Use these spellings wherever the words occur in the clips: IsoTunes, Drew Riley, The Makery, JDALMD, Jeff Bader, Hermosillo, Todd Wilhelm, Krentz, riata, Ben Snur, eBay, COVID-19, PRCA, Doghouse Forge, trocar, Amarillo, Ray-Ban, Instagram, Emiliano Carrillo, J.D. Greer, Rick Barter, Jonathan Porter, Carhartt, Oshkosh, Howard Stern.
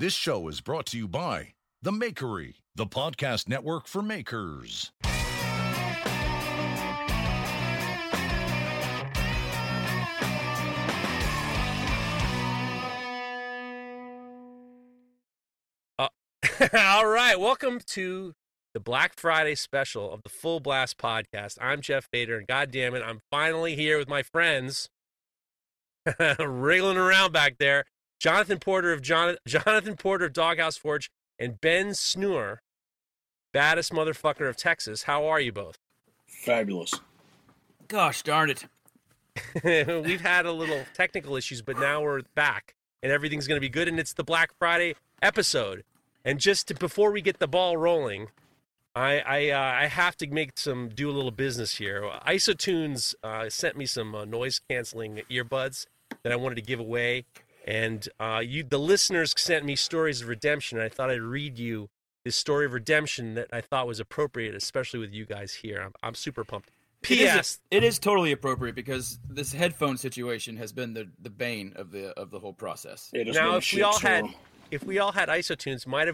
This show is brought to you by The Makery, the podcast network for makers. All right, welcome to the Black Friday special of the Full Blast podcast. I'm Jeff Bader, and goddamn it, I'm finally here with my friends, wriggling around back there. Jonathan Porter of Doghouse Forge and Ben Snur, baddest motherfucker of Texas. How are you both? Fabulous. Gosh darn it. We've had a little technical issues, but now we're back, and everything's going to be good, and it's the Black Friday episode. And before we get the ball rolling, I have to do a little business here. IsoTunes sent me some noise-canceling earbuds that I wanted to give away, and the listeners sent me stories of redemption. And I thought I'd read you this story of redemption that I thought was appropriate, especially with you guys here. I'm super pumped. P.S. It is totally appropriate because this headphone situation has been the bane of the whole process. It is now, If we all had IsoTunes, might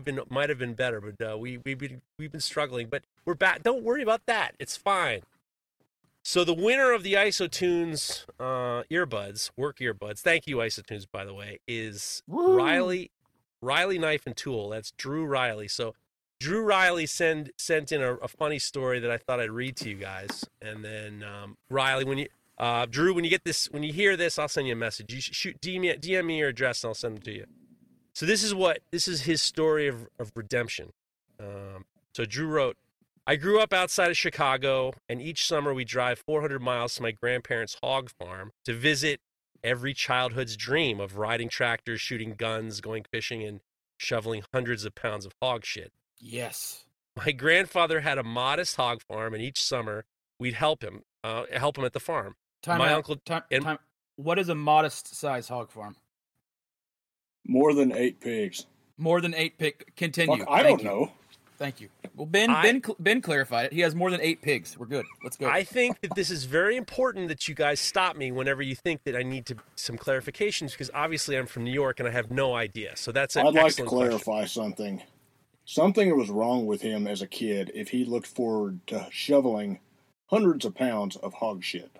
have been better, but we've been struggling. But we're back. Don't worry about that. It's fine. So the winner of the IsoTunes work earbuds, thank you IsoTunes, by the way, is Woo. Riley Knife and Tool. That's Drew Riley. So Drew Riley sent in a funny story that I thought I'd read to you guys, and then Riley, when you hear this, I'll send you a message. You shoot DM me your address, and I'll send them to you. So this is his story of redemption. So Drew wrote, I grew up outside of Chicago, and each summer we drive 400 miles to my grandparents' hog farm to visit every childhood's dream of riding tractors, shooting guns, going fishing, and shoveling hundreds of pounds of hog shit. Yes. My grandfather had a modest hog farm, and each summer we'd help him at the farm. What is a modest-sized hog farm? More than 8 pigs. More than 8 pigs. Continue. Fuck, I don't know. Thank you. Well, Ben clarified it. He has more than 8 pigs. We're good. Let's go. I think that this is very important that you guys stop me whenever you think that I need some clarifications, because obviously I'm from New York and I have no idea. So that's an excellent question. I'd like to clarify something. Something was wrong with him as a kid if he looked forward to shoveling hundreds of pounds of hog shit.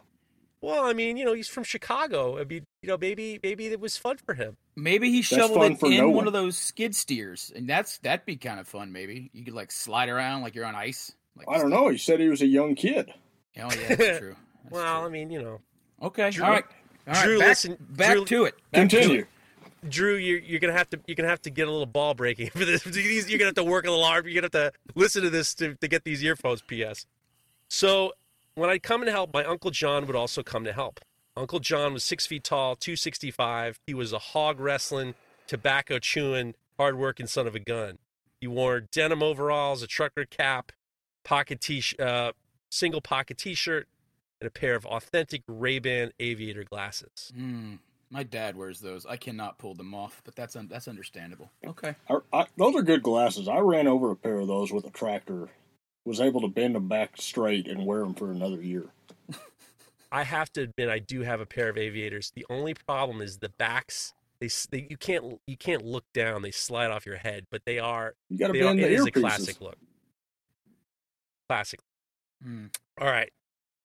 Well, I mean, he's from Chicago. I mean, maybe it was fun for him. Maybe he shoveled it in one of those skid steers, and that'd be kind of fun. Maybe you could slide around like you're on ice. Like, I don't know. He said he was a young kid. Oh yeah, that's true. That's true. I mean, Okay, Drew, all right. Drew, back to it. Drew, you're gonna have to get a little ball breaking for this. You're gonna have to work a little hard. You're gonna have to listen to this to get these earphones. P.S. So. When I'd come and help, my Uncle John would also come to help. Uncle John was 6 feet tall, 265. He was a hog wrestling, tobacco chewing, hard-working son of a gun. He wore denim overalls, a trucker cap, single pocket T-shirt, and a pair of authentic Ray-Ban aviator glasses. My dad wears those. I cannot pull them off, but that's understandable. Okay, those are good glasses. I ran over a pair of those with a tractor. Was able to bend them back straight and wear them for another year. I have to admit, I do have a pair of aviators. The only problem is the backs. They you can't look down. They slide off your head, but they are. You got to bend the earpieces. It is a classic look. Classic. Mm. All right.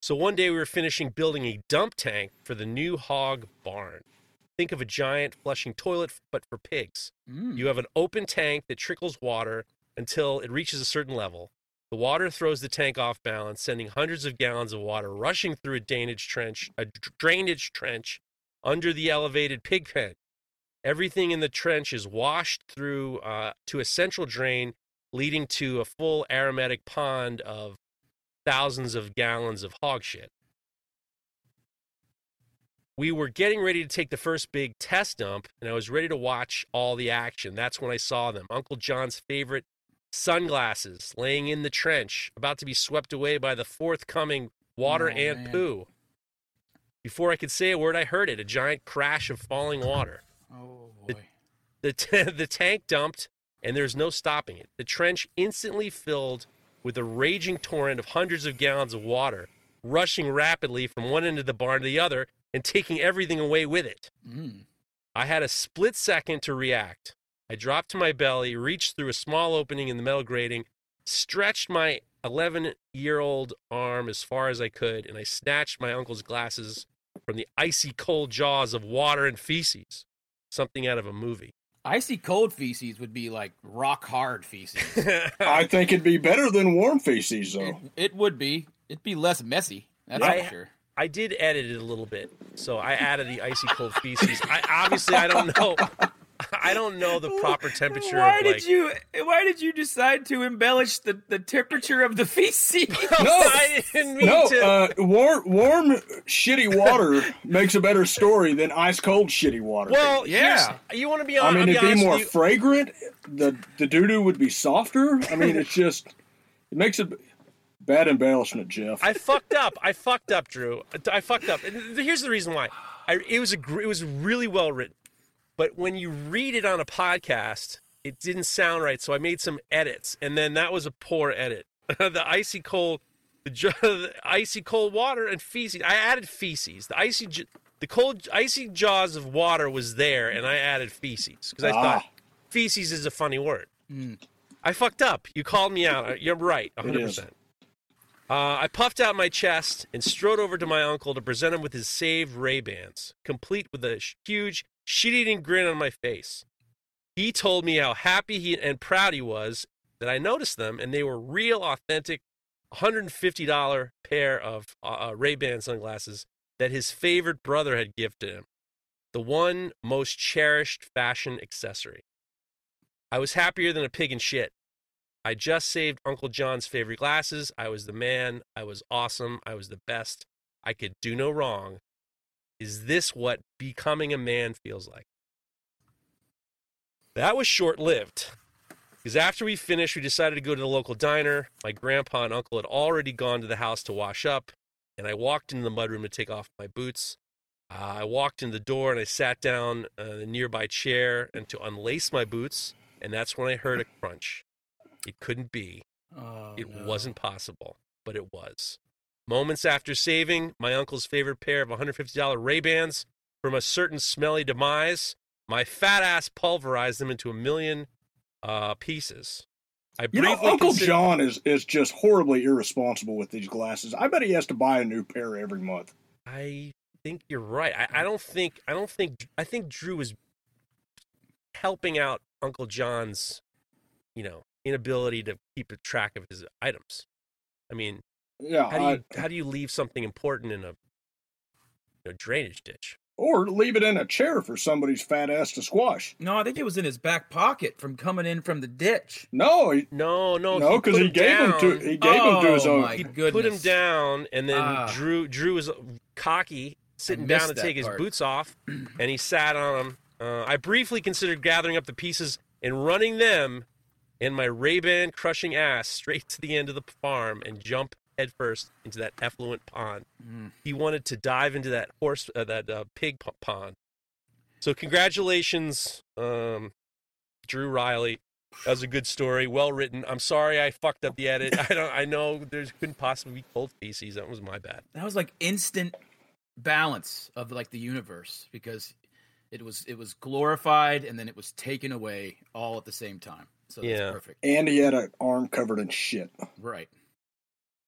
So one day we were finishing building a dump tank for the new hog barn. Think of a giant flushing toilet, but for pigs. Mm. You have an open tank that trickles water until it reaches a certain level. The water throws the tank off balance, sending hundreds of gallons of water rushing through a drainage trench under the elevated pig pen. Everything in the trench is washed through to a central drain, leading to a full aromatic pond of thousands of gallons of hog shit. We were getting ready to take the first big test dump, and I was ready to watch all the action. That's when I saw them. Uncle John's favorite sunglasses laying in the trench, about to be swept away by the forthcoming water and poo. Before I could say a word, I heard it, a giant crash of falling water. Oh, boy. The tank dumped, and there's no stopping it. The trench instantly filled with a raging torrent of hundreds of gallons of water, rushing rapidly from one end of the barn to the other and taking everything away with it. I had a split second to react. I dropped to my belly, reached through a small opening in the metal grating, stretched my 11-year-old arm as far as I could, and I snatched my uncle's glasses from the icy cold jaws of water and feces. Something out of a movie. Icy cold feces would be like rock hard feces. I think it'd be better than warm feces, though. It would be. It'd be less messy. That's for sure. I did edit it a little bit, so I added the icy cold feces. I don't know. I don't know the proper temperature. Why did you decide to embellish the temperature of the feces? No, I didn't mean to. Warm, shitty water makes a better story than ice cold shitty water. Well, yeah, you want to be honest. I mean, it'd be more fragrant. The doo doo would be softer. I mean, it makes it bad embellishment, Jeff. I fucked up, Drew. I fucked up. And here's the reason why. It was really well written. But when you read it on a podcast, it didn't sound right. So I made some edits, and then that was a poor edit. The icy cold water and feces. I added feces. The cold, icy jaws of water was there, and I added feces because I thought feces is a funny word. Mm. I fucked up. You called me out. You're right, 100%. I puffed out my chest and strode over to my uncle to present him with his saved Ray-Bans, complete with a huge shit-eating grin on my face. He told me how happy and proud he was that I noticed them, and they were real, authentic, $150 pair of Ray-Ban sunglasses that his favorite brother had gifted him, the one most cherished fashion accessory. I was happier than a pig in shit. I just saved Uncle John's favorite glasses. I was the man. I was awesome. I was the best. I could do no wrong. Is this what becoming a man feels like? That was short-lived, because after we finished, we decided to go to the local diner. My grandpa and uncle had already gone to the house to wash up, and I walked into the mudroom to take off my boots. I walked in the door, and I sat down on the nearby chair and to unlace my boots, and that's when I heard a crunch. It couldn't be. It wasn't possible, but it was. Moments after saving my uncle's favorite pair of $150 Ray-Bans from a certain smelly demise, my fat ass pulverized them into a million pieces. Uncle John is just horribly irresponsible with these glasses. I bet he has to buy a new pair every month. I think you're right. I think Drew was helping out Uncle John's, inability to keep a track of his items. I mean. Yeah, how do you leave something important in a drainage ditch? Or leave it in a chair for somebody's fat ass to squash. No, I think it was in his back pocket from coming in from the ditch. No, because he gave him to his own. He put him down, and then Drew was cocky, sitting down to take his boots off, and he sat on them. I briefly considered gathering up the pieces and running them and my Ray-Ban crushing ass straight to the end of the farm and jump headfirst into that effluent pond. Mm. He wanted to dive into that pig pond. So congratulations, Drew Riley. That was a good story, well written. I'm sorry I fucked up the edit. I know there couldn't possibly be cold feces. That was my bad. That was like instant balance of like the universe, because it was glorified and then it was taken away all at the same time. So that's perfect. And he had an arm covered in shit. Right.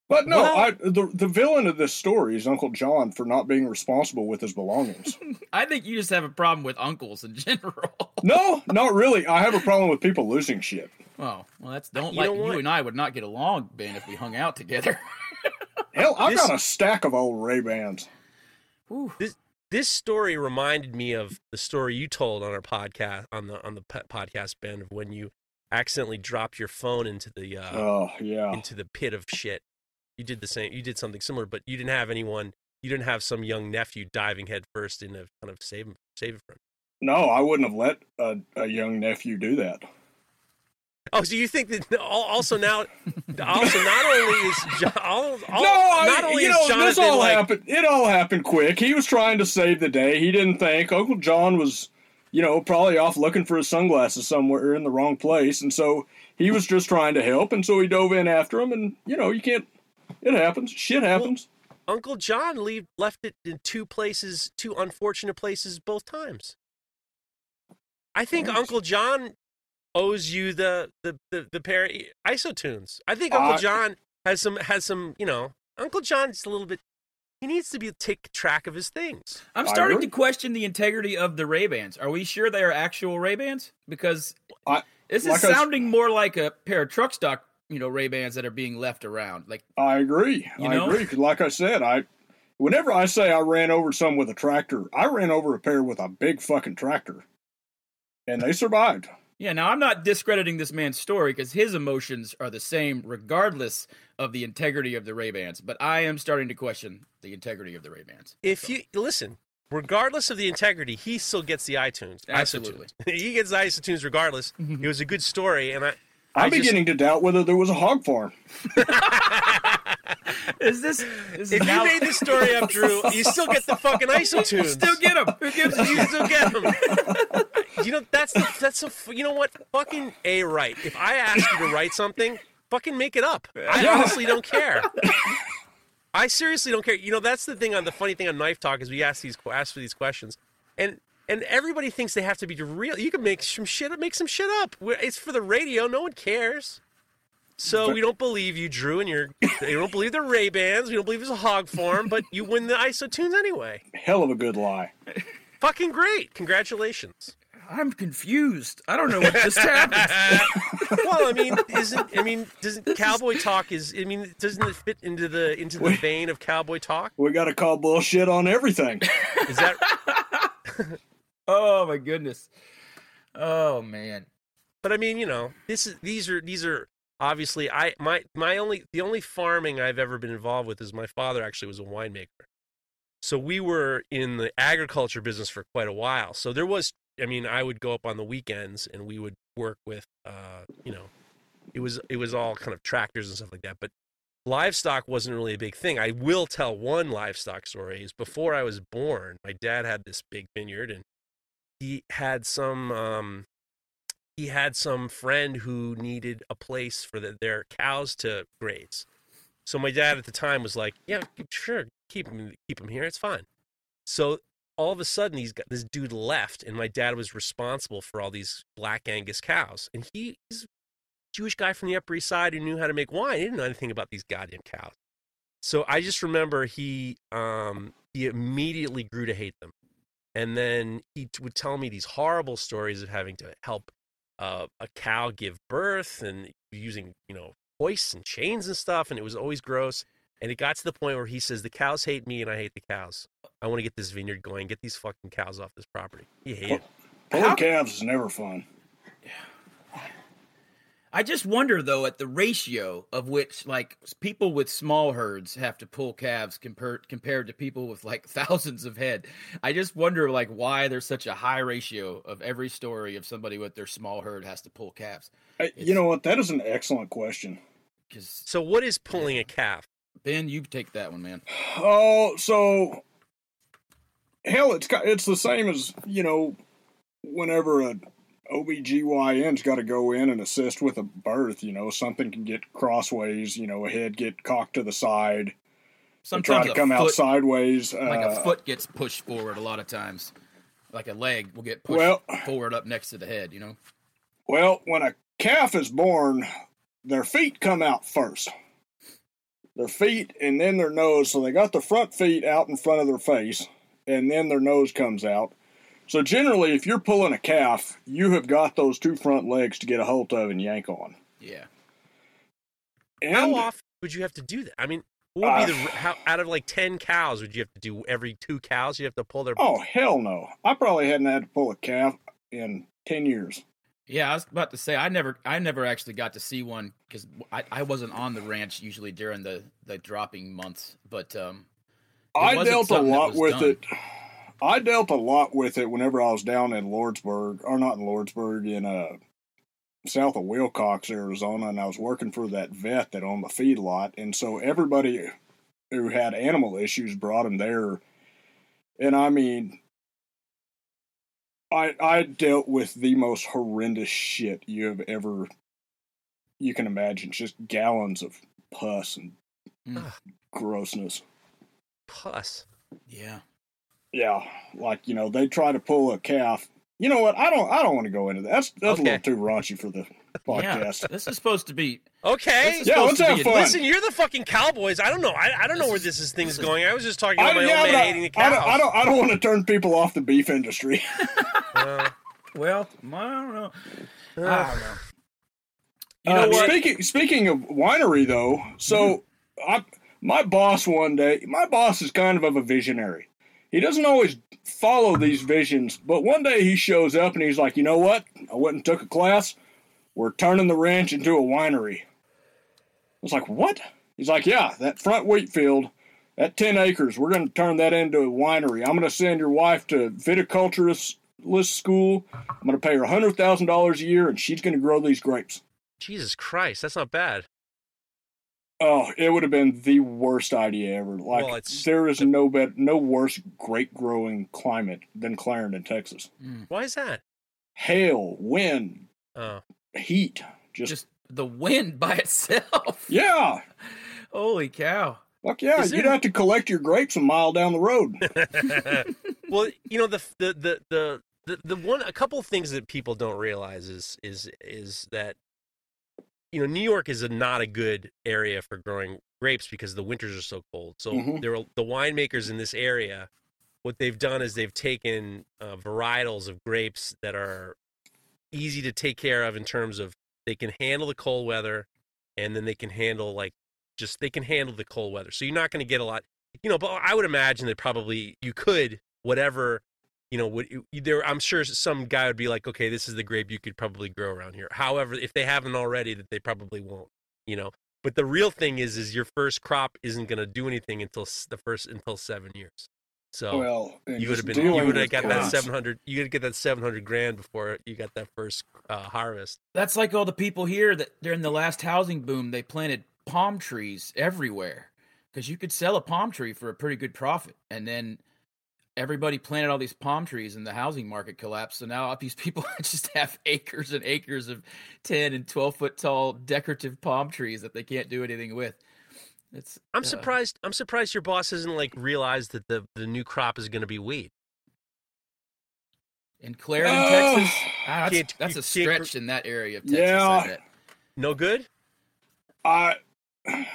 But no, the villain of this story is Uncle John for not being responsible with his belongings. I think you just have a problem with uncles in general. No, not really. I have a problem with people losing shit. Oh, well, you and I would not get along, Ben, if we hung out together. Hell, I got a stack of old Ray-Bans. This story reminded me of the story you told on our podcast, on the podcast, Ben, of when you accidentally dropped your phone into the pit of shit. You did the same. You did something similar, but you didn't have anyone. You didn't have some young nephew diving headfirst in to kind of save him from. No, I wouldn't have let a young nephew do that. Oh, so you think that this all happened. It all happened quick. He was trying to save the day. He didn't think. Uncle John was, probably off looking for his sunglasses somewhere in the wrong place, and so he was just trying to help, and so he dove in after him, and you can't. It happens. Shit happens. Well, Uncle John left it in two unfortunate places both times. I think Uncle John owes you the pair of IsoTunes. I think Uncle John has some, you know, Uncle John's a little bit, he needs to take track of his things. I'm starting to question the integrity of the Ray-Bans. Are we sure they are actual Ray-Bans? Because this is sounding more like a pair of truck stock, you know, Ray-Bans that are being left around. Like I agree. Because like I said, whenever I say I ran over some with a tractor, I ran over a pair with a big fucking tractor. And they survived. Yeah, now I'm not discrediting this man's story because his emotions are the same regardless of the integrity of the Ray-Bans. But I am starting to question the integrity of the Ray-Bans. Listen, regardless of the integrity, he still gets the iTunes. Absolutely. IsoTunes. He gets the IsoTunes regardless. It was a good story. And I'm beginning to doubt whether there was a hog farm. If you made this story up, Drew, you still get the fucking IsoTunes. You still get them. You still get them. You know, you know what? Fucking right. If I ask you to write something, fucking make it up. I honestly don't care. I seriously don't care. You know, that's the thing. On the funny thing on Knife Talk is we ask for these questions, and everybody thinks they have to be real. You can make some shit up. It's for the radio. No one cares. So we don't believe you, Drew, and you don't believe the Ray-Bans. We don't believe it's a hog farm, but you win the IsoTunes anyway. Hell of a good lie. Fucking great. Congratulations. I'm confused. I don't know what just happened. Well, doesn't cowboy talk doesn't it fit into the vein of cowboy talk? We got to call bullshit on everything. Is that? Oh my goodness. Oh man. But I mean, you know, these are. Obviously, the only farming I've ever been involved with is my father actually was a winemaker. So we were in the agriculture business for quite a while. So there was, I would go up on the weekends and we would work with, it was all kind of tractors and stuff like that. But livestock wasn't really a big thing. I will tell one livestock story is before I was born, my dad had this big vineyard and he had some, friend who needed a place for their cows to graze. So my dad at the time was like, yeah, sure, keep them here. It's fine. So all of a sudden, this dude left, and my dad was responsible for all these Black Angus cows. And he's a Jewish guy from the Upper East Side who knew how to make wine. He didn't know anything about these goddamn cows. So I just remember he immediately grew to hate them. And then he would tell me these horrible stories of having to help a cow give birth and using, you know, hoists and chains and stuff. And it was always gross. And it got to the point where he says, the cows hate me and I hate the cows. I want to get this vineyard going, get these fucking cows off this property. He hated it. Pulling calves is never fun. Yeah. I just wonder though, at the ratio of which like people with small herds have to pull calves compared to people with like thousands of head. I just wonder like why there's such a high ratio of every story of somebody with their small herd has to pull calves. You know what? That is an excellent question. So what is pulling a calf? Ben, you take that one, man. Oh, so hell, it's the same as, you know, whenever a OBGYN's got to go in and assist with a birth, you know, something can get crossways, you know, a head get cocked to the side. Sometimes try to come out sideways. Like a foot gets pushed forward a lot of times. Like a leg will get pushed forward up next to the head, you know? Well, when a calf is born, their feet come out first. Their feet and then their nose. So they got the front feet out in front of their face and then their nose comes out. So generally, if you're pulling a calf, you have got those two front legs to get a hold of and yank on. Yeah. And how often would you have to do that? I mean, what would be out of like 10 cows, would you have to do every 2 cows? You have to pull their... Oh, hell no. I probably hadn't had to pull a calf in 10 years. Yeah, I was about to say, I never actually got to see one because I wasn't on the ranch usually during the dropping months. But I dealt a lot with it whenever I was down in south of Wilcox, Arizona, and I was working for that vet that owned the feedlot. And so everybody who had animal issues brought him there. And I mean, I dealt with the most horrendous shit you can imagine, just gallons of pus and grossness. Pus? Yeah. Yeah, like, you know, they try to pull a calf You know what? I don't want to go into that. That's okay. A little too raunchy for the podcast. Yeah, this is supposed to be okay. Yeah, let's have fun. Listen, you're the fucking Cowboys. I don't know. I don't know where this thing's going. I was just talking about my old man hating the cows. I don't want to turn people off the beef industry. Well, I don't know. You know what? Speaking of winery, though, so my boss is kind of a visionary. He doesn't always follow these visions, but one day he shows up and he's like, you know what? I went and took a class. We're turning the ranch into a winery. I was like, what? He's like, yeah, that front wheat field, that 10 acres, we're going to turn that into a winery. I'm going to send your wife to viticulturist school. I'm going to pay her $100,000 a year, and she's going to grow these grapes. Jesus Christ, that's not bad. Oh, it would have been the worst idea ever. Like, well, there is no worse grape growing climate than Clarendon, Texas. Mm. Why is that? Hail, wind, heat. Just the wind by itself. Yeah. Holy cow. Fuck yeah, you'd have to collect your grapes a mile down the road. Well, you know, a couple of things that people don't realize is that, you know, New York is not a good area for growing grapes because the winters are so cold. So the winemakers in this area, what they've done is they've taken varietals of grapes that are easy to take care of in terms of they can handle the cold weather, and then they can handle the cold weather. So you're not going to get a lot, you know, but I would imagine that probably you could, whatever, you know, I'm sure some guy would be like, okay, this is the grape you could probably grow around here. However, if they haven't already, that they probably won't, you know. But the real thing is your first crop isn't going to do anything until 7 years. So you would have got that 700. You would get that $700,000 before you got that first harvest. That's like all the people here that during the last housing boom, they planted palm trees everywhere because you could sell a palm tree for a pretty good profit, and then everybody planted all these palm trees and the housing market collapsed. So now these people just have acres and acres of 10 and 12 foot tall decorative palm trees that they can't do anything with. I'm surprised. I'm surprised your boss hasn't realized that the new crop is going to be wheat. In Clarendon, Texas, that's a stretch in that area of Texas. Yeah. I bet. No good.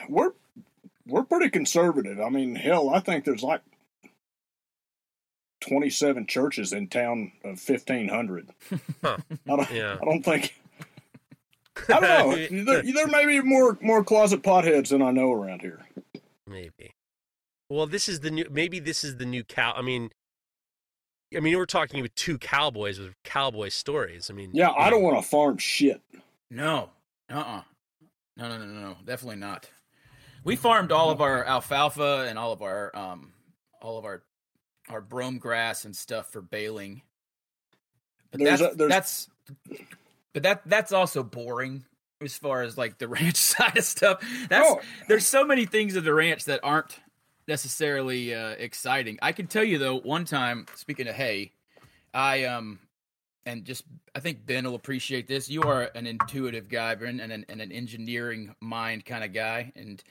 We're pretty conservative. I mean, hell, I think there's 27 churches in town of 1,500. I don't know. there may be more closet potheads than I know around here. Maybe. Well, this is the new cow. I mean, we're talking with two cowboys with cowboy stories. I mean, yeah, I don't want to farm shit. No. No. Definitely not. We farmed all of our alfalfa and all of our brome grass and stuff for baling. But that's also boring as far as the ranch side of stuff. There's so many things of the ranch that aren't necessarily exciting. I can tell you though, one time, speaking of hay, I think Ben will appreciate this. You are an intuitive guy, Ben, and an engineering mind kind of guy, and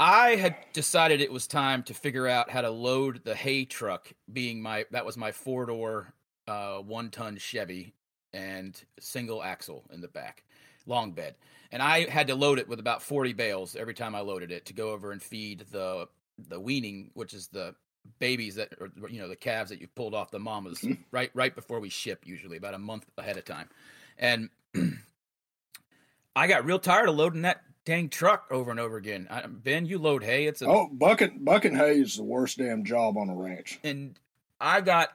I had decided it was time to figure out how to load the hay truck, that was my 4-door, 1-ton Chevy and single axle in the back, long bed. And I had to load it with about 40 bales every time I loaded it to go over and feed the weaning, which is the babies that are, you know, the calves that you pulled off the mamas right before we ship, usually about a month ahead of time. And I got real tired of loading that dang truck over and over again. Ben, you load hay. Bucking hay is the worst damn job on a ranch. And I got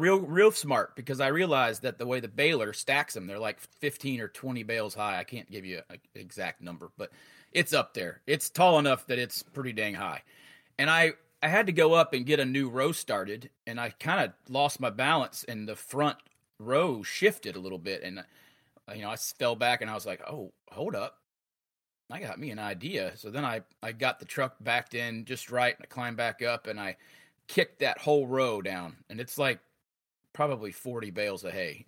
real smart because I realized that the way the baler stacks them, they're 15 or 20 bales high. I can't give you an exact number, but it's up there. It's tall enough that it's pretty dang high. And I had to go up and get a new row started, and I kind of lost my balance, and the front row shifted a little bit, and you know, I fell back, and I was like, oh, hold up. I got me an idea. So then I got the truck backed in just right, and I climbed back up, and I kicked that whole row down, and it's probably 40 bales of hay.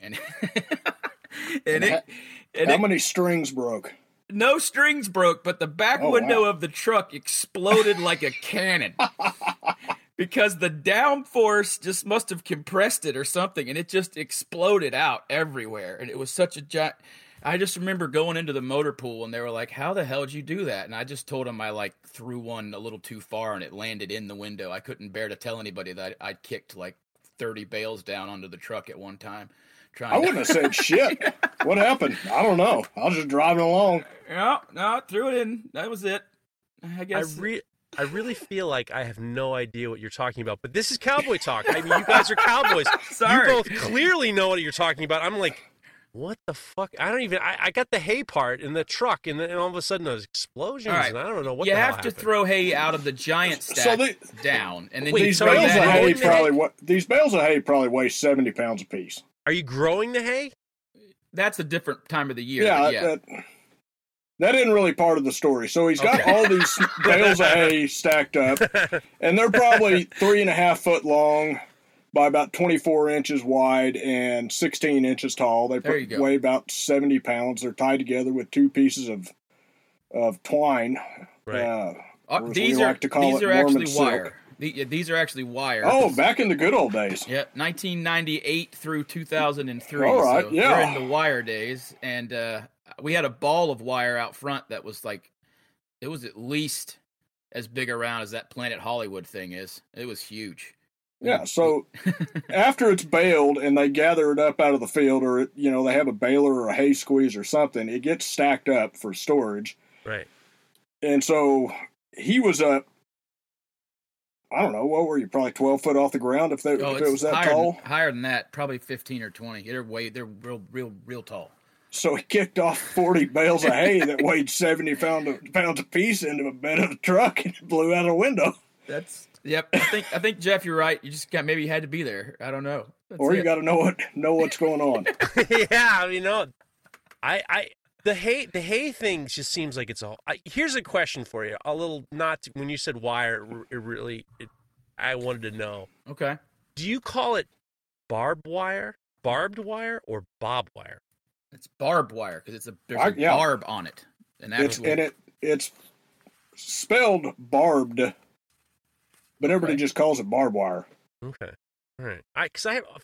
And how many strings broke? No strings broke, but the back window of the truck exploded like a cannon. because the downforce just must have compressed it or something, and it just exploded out everywhere. And it was such a giant. I just remember going into the motor pool, and they were like, "How the hell did you do that?" And I just told them I threw one a little too far, and it landed in the window. I couldn't bear to tell anybody that I kicked 30 bales down onto the truck at one time. I wouldn't have said shit. Yeah. What happened? I don't know. I was just driving along. Yeah, no, threw it in. That was it, I guess. I really feel like I have no idea what you're talking about, but this is cowboy talk. I mean, you guys are cowboys. Sorry. You both clearly know what you're talking about. I'm like, what the fuck? I don't even. I got the hay part in the truck, and all of a sudden there's explosions, right. And I don't know what. You the have hell to happened. Throw hay out of the giant stack down, and then these bales of hay probably weigh 70 pounds a piece. Are you growing the hay? That's a different time of the year. Yeah. That isn't really part of the story. So he's got all these bales of hay stacked up, and they're probably 3.5 foot long by about 24 inches wide and 16 inches tall. They weigh about 70 pounds. They're tied together with two pieces of twine. Right. These are actually wire. Silk. These are actually wire. Oh, back in the good old days. Yep, 1998 through 2003. All right, so yeah. We're in the wire days, and we had a ball of wire out front that was it was at least as big around as that Planet Hollywood thing is. It was huge. Yeah, so after it's baled and they gather it up out of the field, or they have a baler or a hay squeeze or something, it gets stacked up for storage. Right. And so he was up. I don't know. What were you? Probably 12 foot off the ground if it was that tall? Higher than that. Probably 15 or 20. They're real tall. So he kicked off 40 bales of hay that weighed 70 pounds a piece into a bed of a truck and blew out a window. Yep. I think Jeff, you're right. You just maybe you had to be there. I don't know. You got to know what's going on. Yeah. I mean, no, The hay thing just seems like it's all. Here's a question for you. When you said wire, it really I wanted to know. Okay. Do you call it barbed wire, or bob wire? It's barbed wire because there's a barb on it. It's spelled barbed, but everybody just calls it barbed wire. Okay. All right.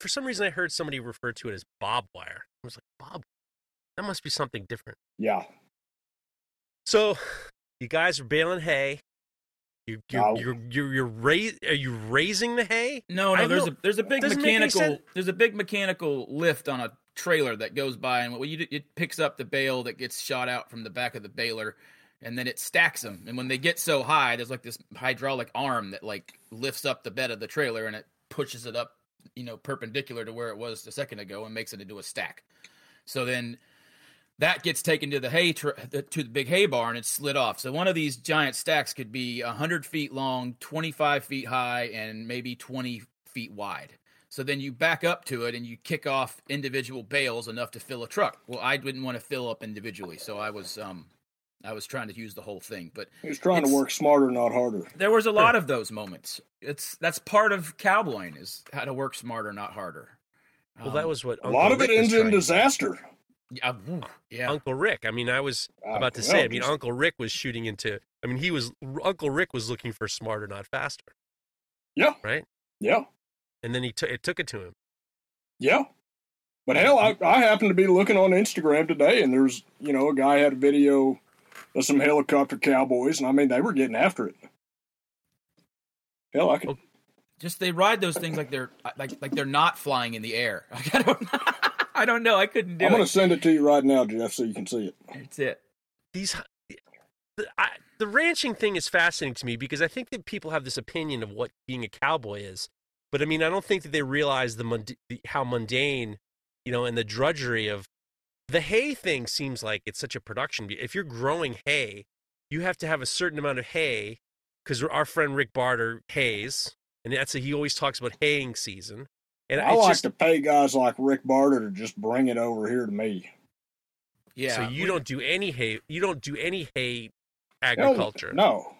For some reason I heard somebody refer to it as bob wire. I was like, bob. That must be something different. Yeah. So, you guys are baling hay. Are you raising the hay? No. There's a big mechanical lift on a trailer that goes by, and it picks up the bale that gets shot out from the back of the baler, and then it stacks them. And when they get so high, there's this hydraulic arm that lifts up the bed of the trailer, and it pushes it up, perpendicular to where it was a second ago, and makes it into a stack. So then. That gets taken to the to the big hay barn and slid off. So one of these giant stacks could be 100 feet long, 25 feet high, and maybe 20 feet wide. So then you back up to it and you kick off individual bales enough to fill a truck. Well, I didn't want to fill up individually, so I was trying to use the whole thing. But he was trying to work smarter, not harder. There was a lot of those moments. That's part of cowboying, is how to work smarter, not harder. Well, that was what a lot of it ends in disaster. Yeah. Uncle Rick. I mean, I was about to say. I mean, Uncle Rick was shooting into. I mean, Uncle Rick was looking for smarter, not faster. Yeah. Right. Yeah. And then it took it to him. Yeah. But hell, I happened to be looking on Instagram today, and there's a guy had a video of some helicopter cowboys, and I mean they were getting after it. Hell, I could. Just they ride those things like they're like they're not flying in the air. Like, I don't know. I couldn't do it. I'm going to send it to you right now, Jeff, so you can see it. That's it. The ranching thing is fascinating to me because I think that people have this opinion of what being a cowboy is. But, I mean, I don't think that they realize how mundane, and the drudgery of the hay thing seems like it's such a production. If you're growing hay, you have to have a certain amount of hay because our friend Rick Barter hays, and he always talks about haying season. And I like to pay guys like Rick Barter to just bring it over here to me. Yeah. So you don't do any hay. You don't do any hay agriculture. No.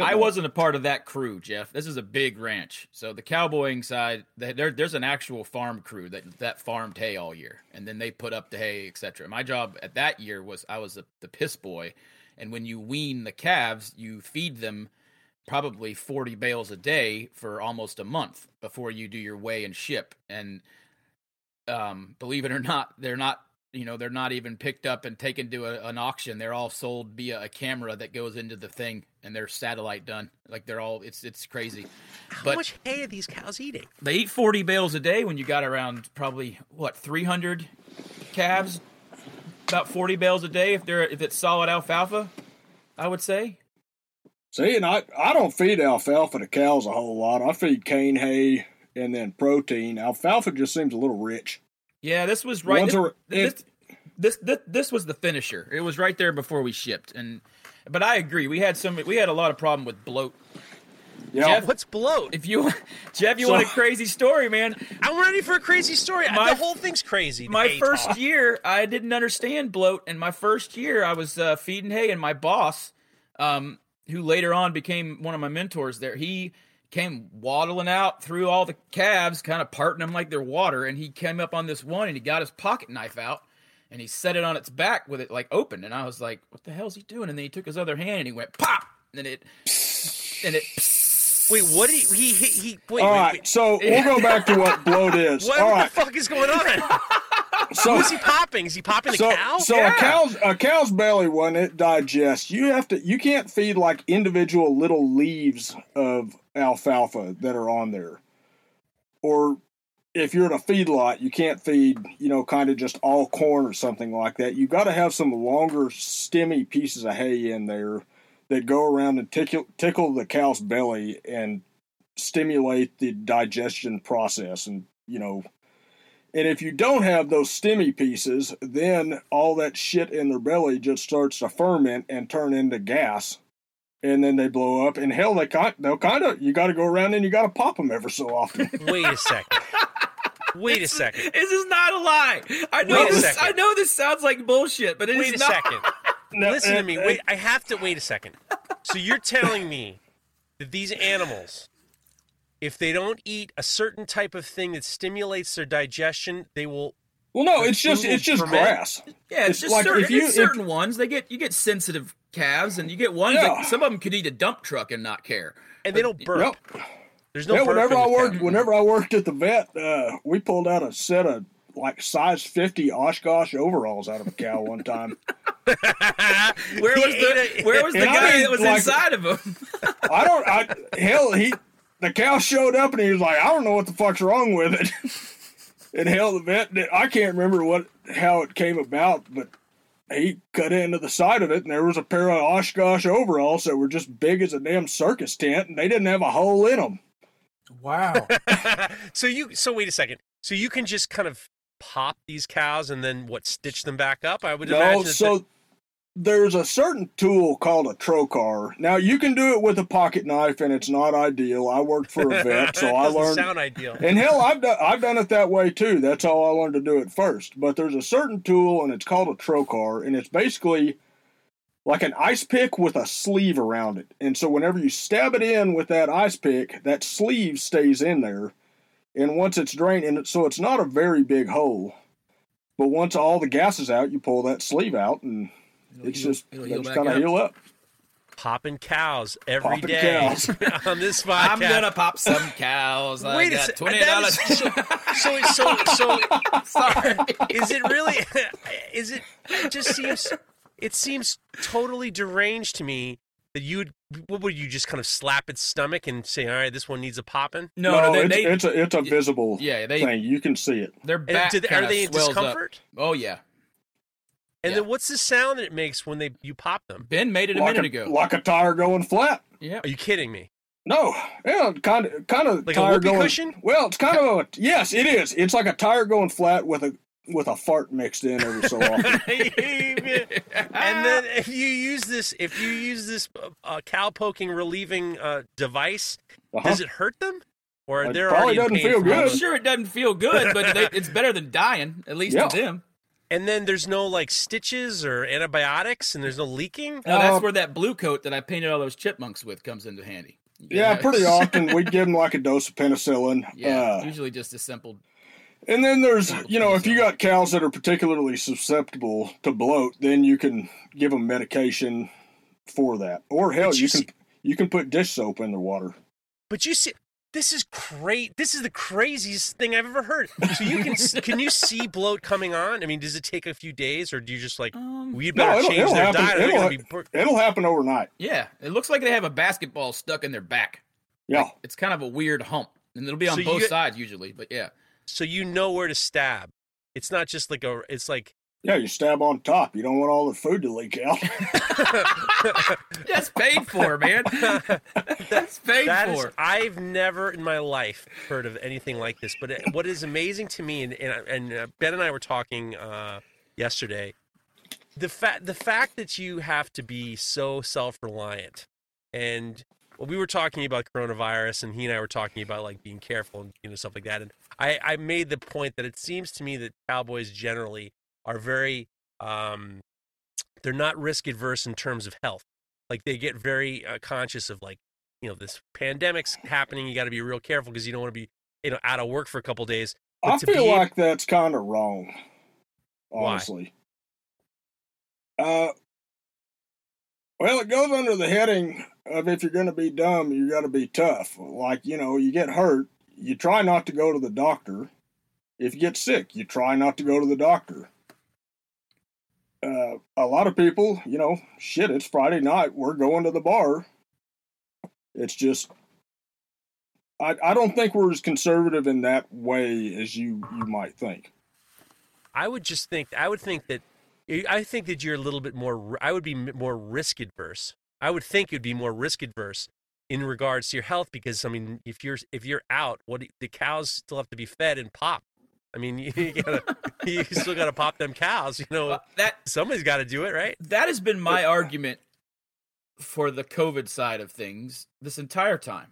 I wasn't a part of that crew, Jeff. This is a big ranch. So the cowboying side, there's an actual farm crew that farmed hay all year, and then they put up the hay, etc. My job at that year was I was the piss boy, and when you wean the calves, you feed them probably 40 bales a day for almost a month before you do your weigh and ship. And believe it or not, they're not, you know, they're not even picked up and taken to an auction. They're all sold via a camera that goes into the thing, and they're satellite done. Like they're all, it's crazy. How much hay are these cows eating? They eat 40 bales a day when you got around probably, 300 calves? About 40 bales a day if it's solid alfalfa, I would say. See, and I don't feed alfalfa to cows a whole lot. I feed cane hay and then protein. Alfalfa just seems a little rich. Yeah, this was right. This was the finisher. It was right there before we shipped. But I agree. We had a lot of problem with bloat. Yeah, Jeff, what's bloat? Jeff, you want a crazy story, man? I'm ready for a crazy story. The whole thing's crazy. My first year, I didn't understand bloat, and my first year, I was feeding hay, and my boss, who later on became one of my mentors there, he came waddling out through all the calves, kind of parting them like they're water, and he came up on this one, and he got his pocket knife out, and he set it on its back with it, like, open, and I was like, what the hell's he doing? And then he took his other hand, and he went, pop! And it... Wait, what did he wait, all right, wait. So we'll go back to what bloat is. What all right. the fuck is going on? So, who's he popping? Is he popping the cow? So yeah. a cow's belly, when it digests, you can't feed like individual little leaves of alfalfa that are on there. Or if you're in a feedlot, you can't feed, kind of just all corn or something like that. You've got to have some longer, stemmy pieces of hay in there that go around and tickle the cow's belly and stimulate the digestion process. And, and if you don't have those stemmy pieces, then all that shit in their belly just starts to ferment and turn into gas. And then they blow up. And hell, they'll kind of, you got to go around and you got to pop them ever so often. Wait a second. Wait a second. This is not a lie. I know this sounds like bullshit, but it is not. Wait a second. No, listen to me. Wait, I have to wait a second. So you're telling me that these animals, if they don't eat a certain type of thing that stimulates their digestion, they will. Well, no, it's just grass. Yeah, it's just like certain ones. You get sensitive calves, and you get ones that some of them could eat a dump truck and not care, and they don't burp. No. There's no. Yeah, whenever I worked at the vet, we pulled out a set of like size 50 Oshkosh overalls out of a cow one time. Where was the guy that was inside of him? The cow showed up and he was like, I don't know what the fuck's wrong with it. And hell, the vet, I can't remember how it came about, but he cut into the side of it and there was a pair of Oshkosh overalls that were just big as a damn circus tent, and they didn't have a hole in them. Wow. So wait a second. So you can just kind of pop these cows and then stitch them back up? I would imagine. So there's a certain tool called a trocar. Now you can do it with a pocket knife, and it's not ideal. I worked for a vet, so I learned. Sound ideal. And hell, I've done it that way too. That's how I learned to do it first. But there's a certain tool, and it's called a trocar, and it's basically like an ice pick with a sleeve around it. And so whenever you stab it in with that ice pick, that sleeve stays in there. And once it's drained, and so it's not a very big hole, but once all the gas is out, you pull that sleeve out, and it'll just kind of heal up. Popping cows every day on this podcast. I'm gonna pop some cows. Wait a second, $20. So sorry. Is it really? Is it? It just seems. It seems totally deranged to me. That would you just kind of slap its stomach and say, all right, this one needs a popping? No, it's a visible thing. You can see it. Their back are they in discomfort? Up. Oh yeah. And then what's the sound that it makes when you pop them? Ben made it a minute ago. Like a tire going flat. Yeah. Are you kidding me? No. Yeah, kind of like tire a going cushion? Well, it's kind of yes, it is. It's like a tire going flat with a fart mixed in every so often. And then if you use this cow-poking relieving device, does it hurt them? Or they're already in pain? I'm sure it doesn't feel good, but it's better than dying, at least to them. And then there's no like stitches or antibiotics, and there's no leaking? No, that's where that blue coat that I painted all those chipmunks with comes into handy. Yeah, pretty often. We'd give them like a dose of penicillin. Yeah, usually just a simple... And then there's, if you got cows that are particularly susceptible to bloat, then you can give them medication for that. Or hell, you can You can put dish soap in the water. But you see, this is great. This is the craziest thing I've ever heard. So you can can you see bloat coming on? I mean, does it take a few days, or do you just like we'd better change their diet? It'll happen overnight. Yeah, it looks like they have a basketball stuck in their back. Yeah, like, it's kind of a weird hump, and it'll be on both sides usually. But yeah, so you know where to stab. It's not just like a. It's like. Yeah, you stab on top. You don't want all the food to leak out. That's paid for, man. That's paid for. I've never in my life heard of anything like this. But what is amazing to me, and Ben and I were talking yesterday, the fact that you have to be so self-reliant. And we were talking about coronavirus, and he and I were talking about like being careful and stuff like that. And I made the point that it seems to me that cowboys generally are very, they're not risk adverse in terms of health. Like they get very conscious of like, this pandemic's happening. You got to be real careful because you don't want to be, out of work for a couple of days. But I feel like that's kind of wrong, honestly. Why? Well, it goes under the heading of if you're going to be dumb, you got to be tough. Like, you get hurt, you try not to go to the doctor. If you get sick, you try not to go to the doctor. A lot of people, shit, it's Friday night. We're going to the bar. It's just, I don't think we're as conservative in that way as you might think. I think that you're a little bit more, I would be more risk adverse. I would think you'd be more risk adverse in regards to your health because, I mean, if you're out, the cows still have to be fed and popped. I mean, you still gotta pop them cows. Somebody's got to do it, right? That has been my argument for the COVID side of things this entire time,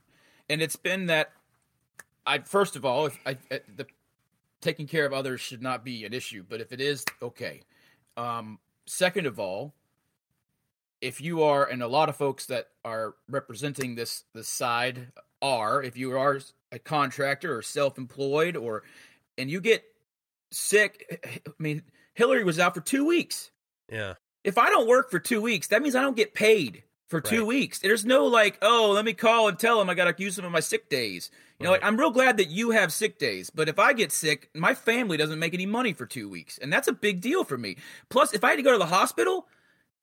and it's been that taking care of others should not be an issue, but if it is, okay. Second of all, if you are, and a lot of folks that are representing this side are, if you are a contractor or self-employed or and you get sick. I mean, Hillary was out for 2 weeks. Yeah. If I don't work for 2 weeks, that means I don't get paid for 2 weeks. There's no like, oh, let me call and tell them I got to use some of my sick days. Like I'm real glad that you have sick days, but if I get sick, my family doesn't make any money for 2 weeks. And that's a big deal for me. Plus, if I had to go to the hospital,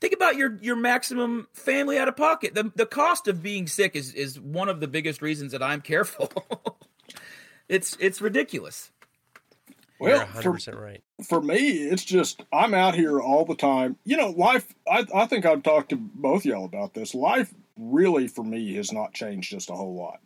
think about your maximum family out of pocket. The cost of being sick is one of the biggest reasons that I'm careful. It's ridiculous. Well, 100% right. For me, it's just, I'm out here all the time. Life, I think I've talked to both y'all about this. Life really, for me, has not changed just a whole lot.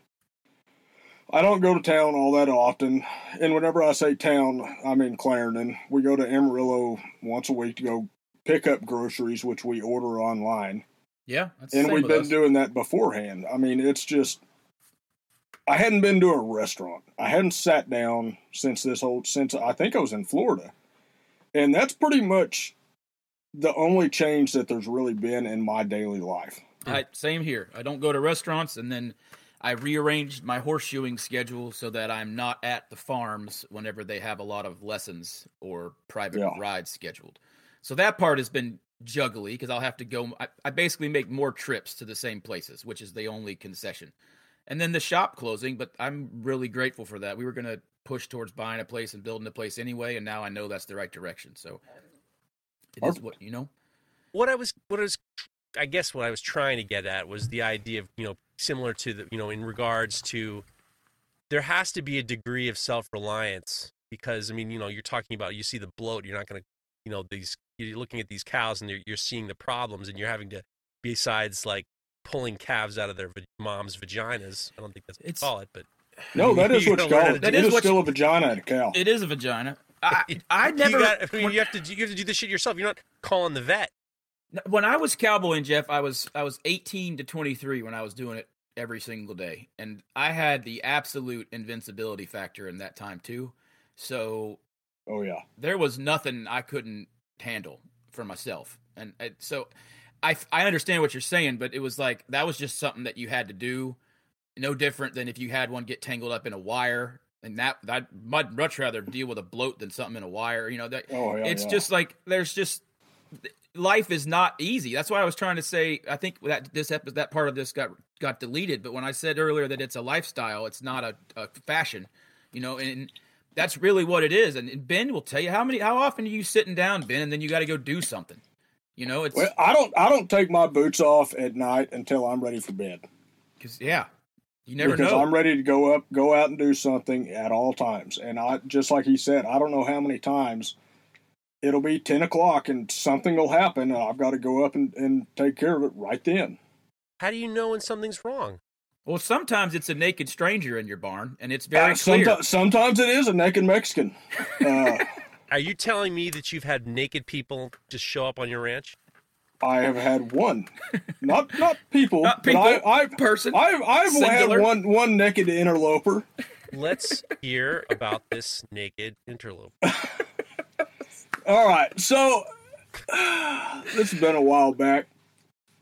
I don't go to town all that often. And whenever I say town, I'm in Clarendon. We go to Amarillo once a week to go pick up groceries, which we order online. Yeah. And we've been doing that beforehand. I mean, it's just... I hadn't been to a restaurant. I hadn't sat down since I think I was in Florida. And that's pretty much the only change that there's really been in my daily life. Same here. I don't go to restaurants, and then I rearranged my horseshoeing schedule so that I'm not at the farms whenever they have a lot of lessons or private rides scheduled. So that part has been juggly because I'll have to go. I basically make more trips to the same places, which is the only concession. And then the shop closing, but I'm really grateful for that. We were going to push towards buying a place and building a place anyway, and now I know that's the right direction. So it is what, What I was trying to get at was the idea of, similar to the, in regards to there has to be a degree of self-reliance because, I mean, you're talking about, you see the bloat, you're not going to, you're looking at these cows and you're seeing the problems and you're having to, besides like, pulling calves out of their mom's vaginas. I don't think that's what you call it, but... No, that is what you call it. That is still a vagina and a cow. It is a vagina. I never... You have to do this shit yourself. You're not calling the vet. When I was cowboying, Jeff, I was 18 to 23 when I was doing it every single day. And I had the absolute invincibility factor in that time, too. So... Oh, yeah. There was nothing I couldn't handle for myself. And so... I understand what you're saying, but it was like that was just something that you had to do, no different than if you had one get tangled up in a wire, and that I'd much rather deal with a bloat than something in a wire. Just like there's just life is not easy. That's why I was trying to say, I think that this episode, that part of this got deleted. But when I said earlier that it's a lifestyle, it's not a fashion, you know, and that's really what it is. And Ben will tell you how often are you sitting down, Ben, and then you got to go do something. You know, it's. Well, I don't take my boots off at night until I'm ready for bed. Because you never know. I'm ready to go out and do something at all times. And I just like he said, I don't know how many times. It'll be 10 o'clock and something will happen, and I've got to go up and take care of it right then. How do you know when something's wrong? Well, sometimes it's a naked stranger in your barn, and it's very clear. Sometimes it is a naked Mexican. Are you telling me that you've had naked people just show up on your ranch? I have had one. Not people. Not people, but person. I've had one naked interloper. Let's hear about this naked interloper. All right, so this has been a while back,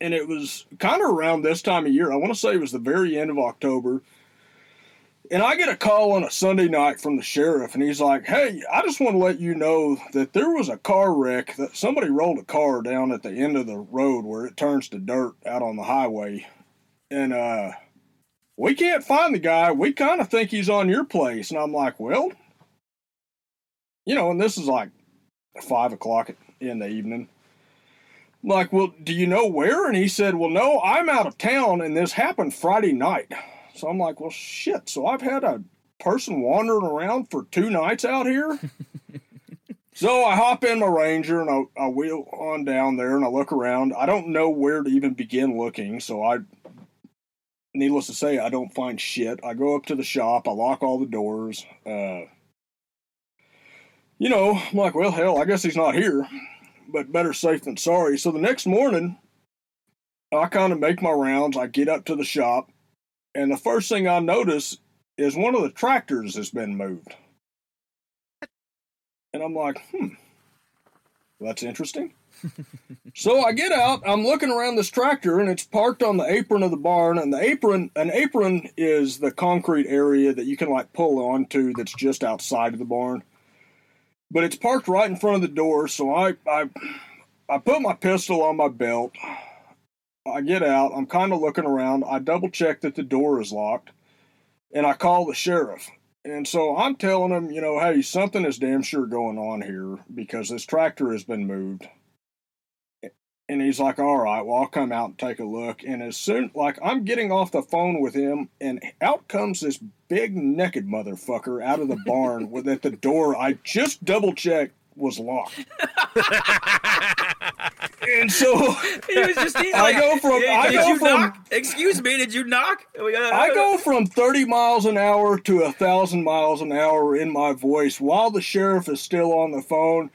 and it was kind of around this time of year. I want to say it was the very end of October, and I get a call on a Sunday night from the sheriff, and he's like, hey, I just want to let you know that there was a car wreck, that somebody rolled a car down at the end of the road where it turns to dirt out on the highway, and we can't find the guy. We kind of think he's on your place. And I'm like, well, you know, and this is like 5 o'clock in the evening. I'm like, well, do you know where? And he said, well, no, I'm out of town, and this happened Friday night. So I'm like, well, shit. So I've had a person wandering around for 2 nights out here. So I hop in my Ranger, and I wheel on down there, and I look around. I don't know where to even begin looking, so needless to say, I don't find shit. I go up to the shop. I lock all the doors. You know, I'm like, well, hell, I guess he's not here, but better safe than sorry. So the next morning, I kind of make my rounds. I get up to the shop, and the first thing I notice is one of the tractors has been moved. And I'm like, well, that's interesting. So I get out, I'm looking around this tractor, and it's parked on the apron of the barn, and an apron is the concrete area that you can, like, pull onto that's just outside of the barn. But it's parked right in front of the door, so I put my pistol on my belt. I get out. I'm kind of looking around. I double-check that the door is locked, and I call the sheriff. And so I'm telling him, you know, hey, something is damn sure going on here because this tractor has been moved. And he's like, all right, well, I'll come out and take a look. And as soon, like, I'm getting off the phone with him, and out comes this big naked motherfucker out of the barn with at the door I just double-checked was locked. And so he was just excuse me, did you knock? I go from 30 miles an hour to 1,000 miles an hour in my voice while the sheriff is still on the phone.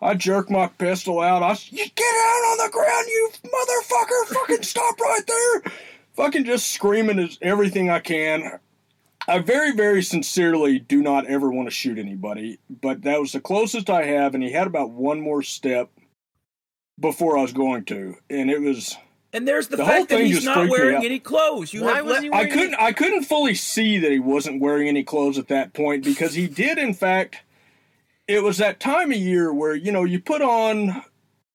I jerk my pistol out. I said, get out on the ground, you motherfucker. Fucking stop right there. Fucking just screaming as everything I can. I very, very sincerely do not ever want to shoot anybody, but that was the closest I have, and he had about one more step before I was going to, and it was... And there's the fact that he's not wearing any clothes. I couldn't fully see that he wasn't wearing any clothes at that point because he did, in fact... It was that time of year where, you know, you put on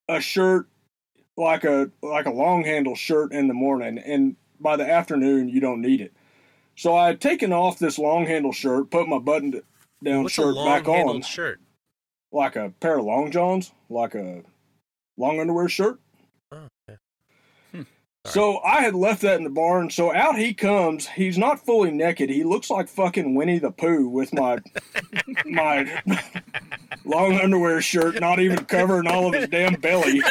a shirt, like a long handle shirt in the morning, and by the afternoon, you don't need it. So I had taken off this long handle shirt, put my button down shirt back on. What's a long handled shirt? Like a pair of long johns, like a long underwear shirt. Oh, okay. So I had left that in the barn. So out he comes. He's not fully naked. He looks like fucking Winnie the Pooh with my long underwear shirt, not even covering all of his damn belly.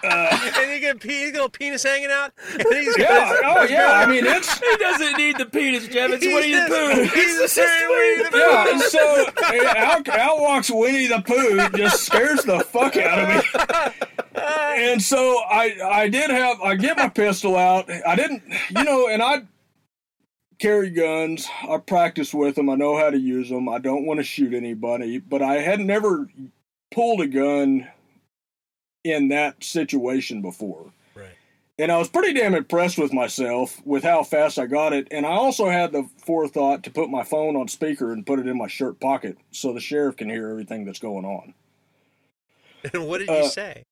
And he got a penis hanging out. I mean, he doesn't need the penis, Jeff. It's Winnie the Pooh. He's the same Winnie the Pooh. Yeah, so out walks Winnie the Pooh, just scares the fuck out of me. And so I get my pistol out. I didn't, you know, and I carry guns. I practice with them. I know how to use them. I don't want to shoot anybody, but I had never pulled a gun in that situation before. Right. And I was pretty damn impressed with myself with how fast I got it. And I also had the forethought to put my phone on speaker and put it in my shirt pocket so the sheriff can hear everything that's going on. And what did you say?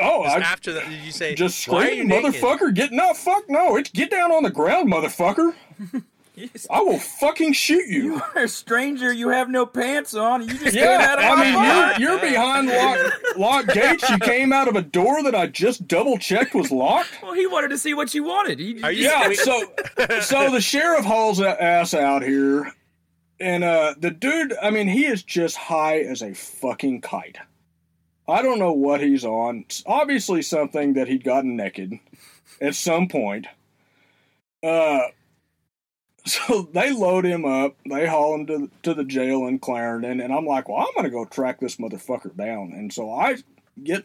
Oh, after that, did you say, just scream, motherfucker, get no, fuck no, it's get down on the ground, motherfucker. I will fucking shoot you. You are a stranger. You have no pants on. You just came out of my you're behind locked gates. You came out of a door that I just double checked was locked. Well, he wanted to see what you wanted. So the sheriff hauls that ass out here, and the dude, I mean, he is just high as a fucking kite. I don't know what he's on. It's obviously something that he'd gotten naked at some point. So they load him up, they haul him to the jail in Clarendon, and I'm like, well, I'm going to go track this motherfucker down. And so I get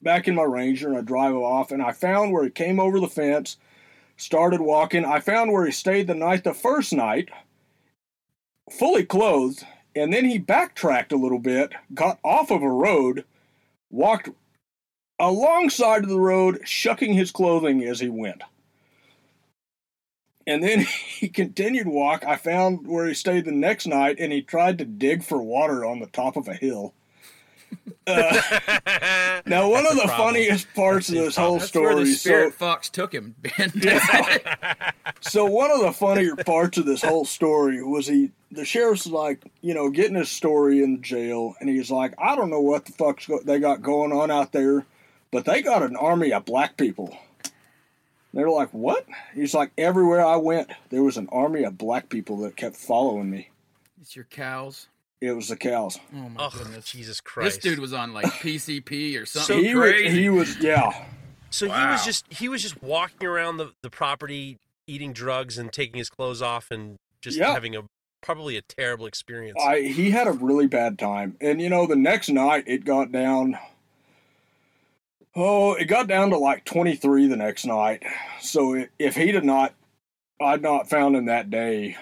back in my Ranger, and I drive off, and I found where he came over the fence, started walking. I found where he stayed the first night, fully clothed, and then he backtracked a little bit, got off of a road, walked alongside of the road, shucking his clothing as he went. And then he continued walk. I found where he stayed the next night, and he tried to dig for water on the top of a hill. Now, one of the funniest parts of this whole story. That's where the spirit fox took him, Ben. Yeah. So one of the funnier parts of this whole story was the sheriff's like, you know, getting his story in jail, and he's like, I don't know what the fuck's they got going on out there, but they got an army of black people. They're like, what? He's like, everywhere I went, there was an army of black people that kept following me. It's your cows? It was the cows. Oh, my goodness. Jesus Christ. This dude was on, like, PCP or something. So crazy. He was. So wow. he was just walking around the property, eating drugs and taking his clothes off and just having probably a terrible experience. He had a really bad time. And, you know, the next night it got down... Oh, it got down to like 23 the next night. So if I'd not found him that day,